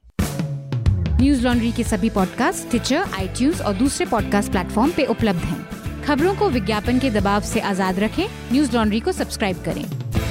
Newslaundry के सभी पॉडकास्ट टिचर, आईट्यूज और दूसरे पॉडकास्ट प्लेटफॉर्म पे उपलब्ध हैं। खबरों को विज्ञापन के दबाव से आजाद रखें, न्यूज लॉन्ड्री को सब्सक्राइब करें।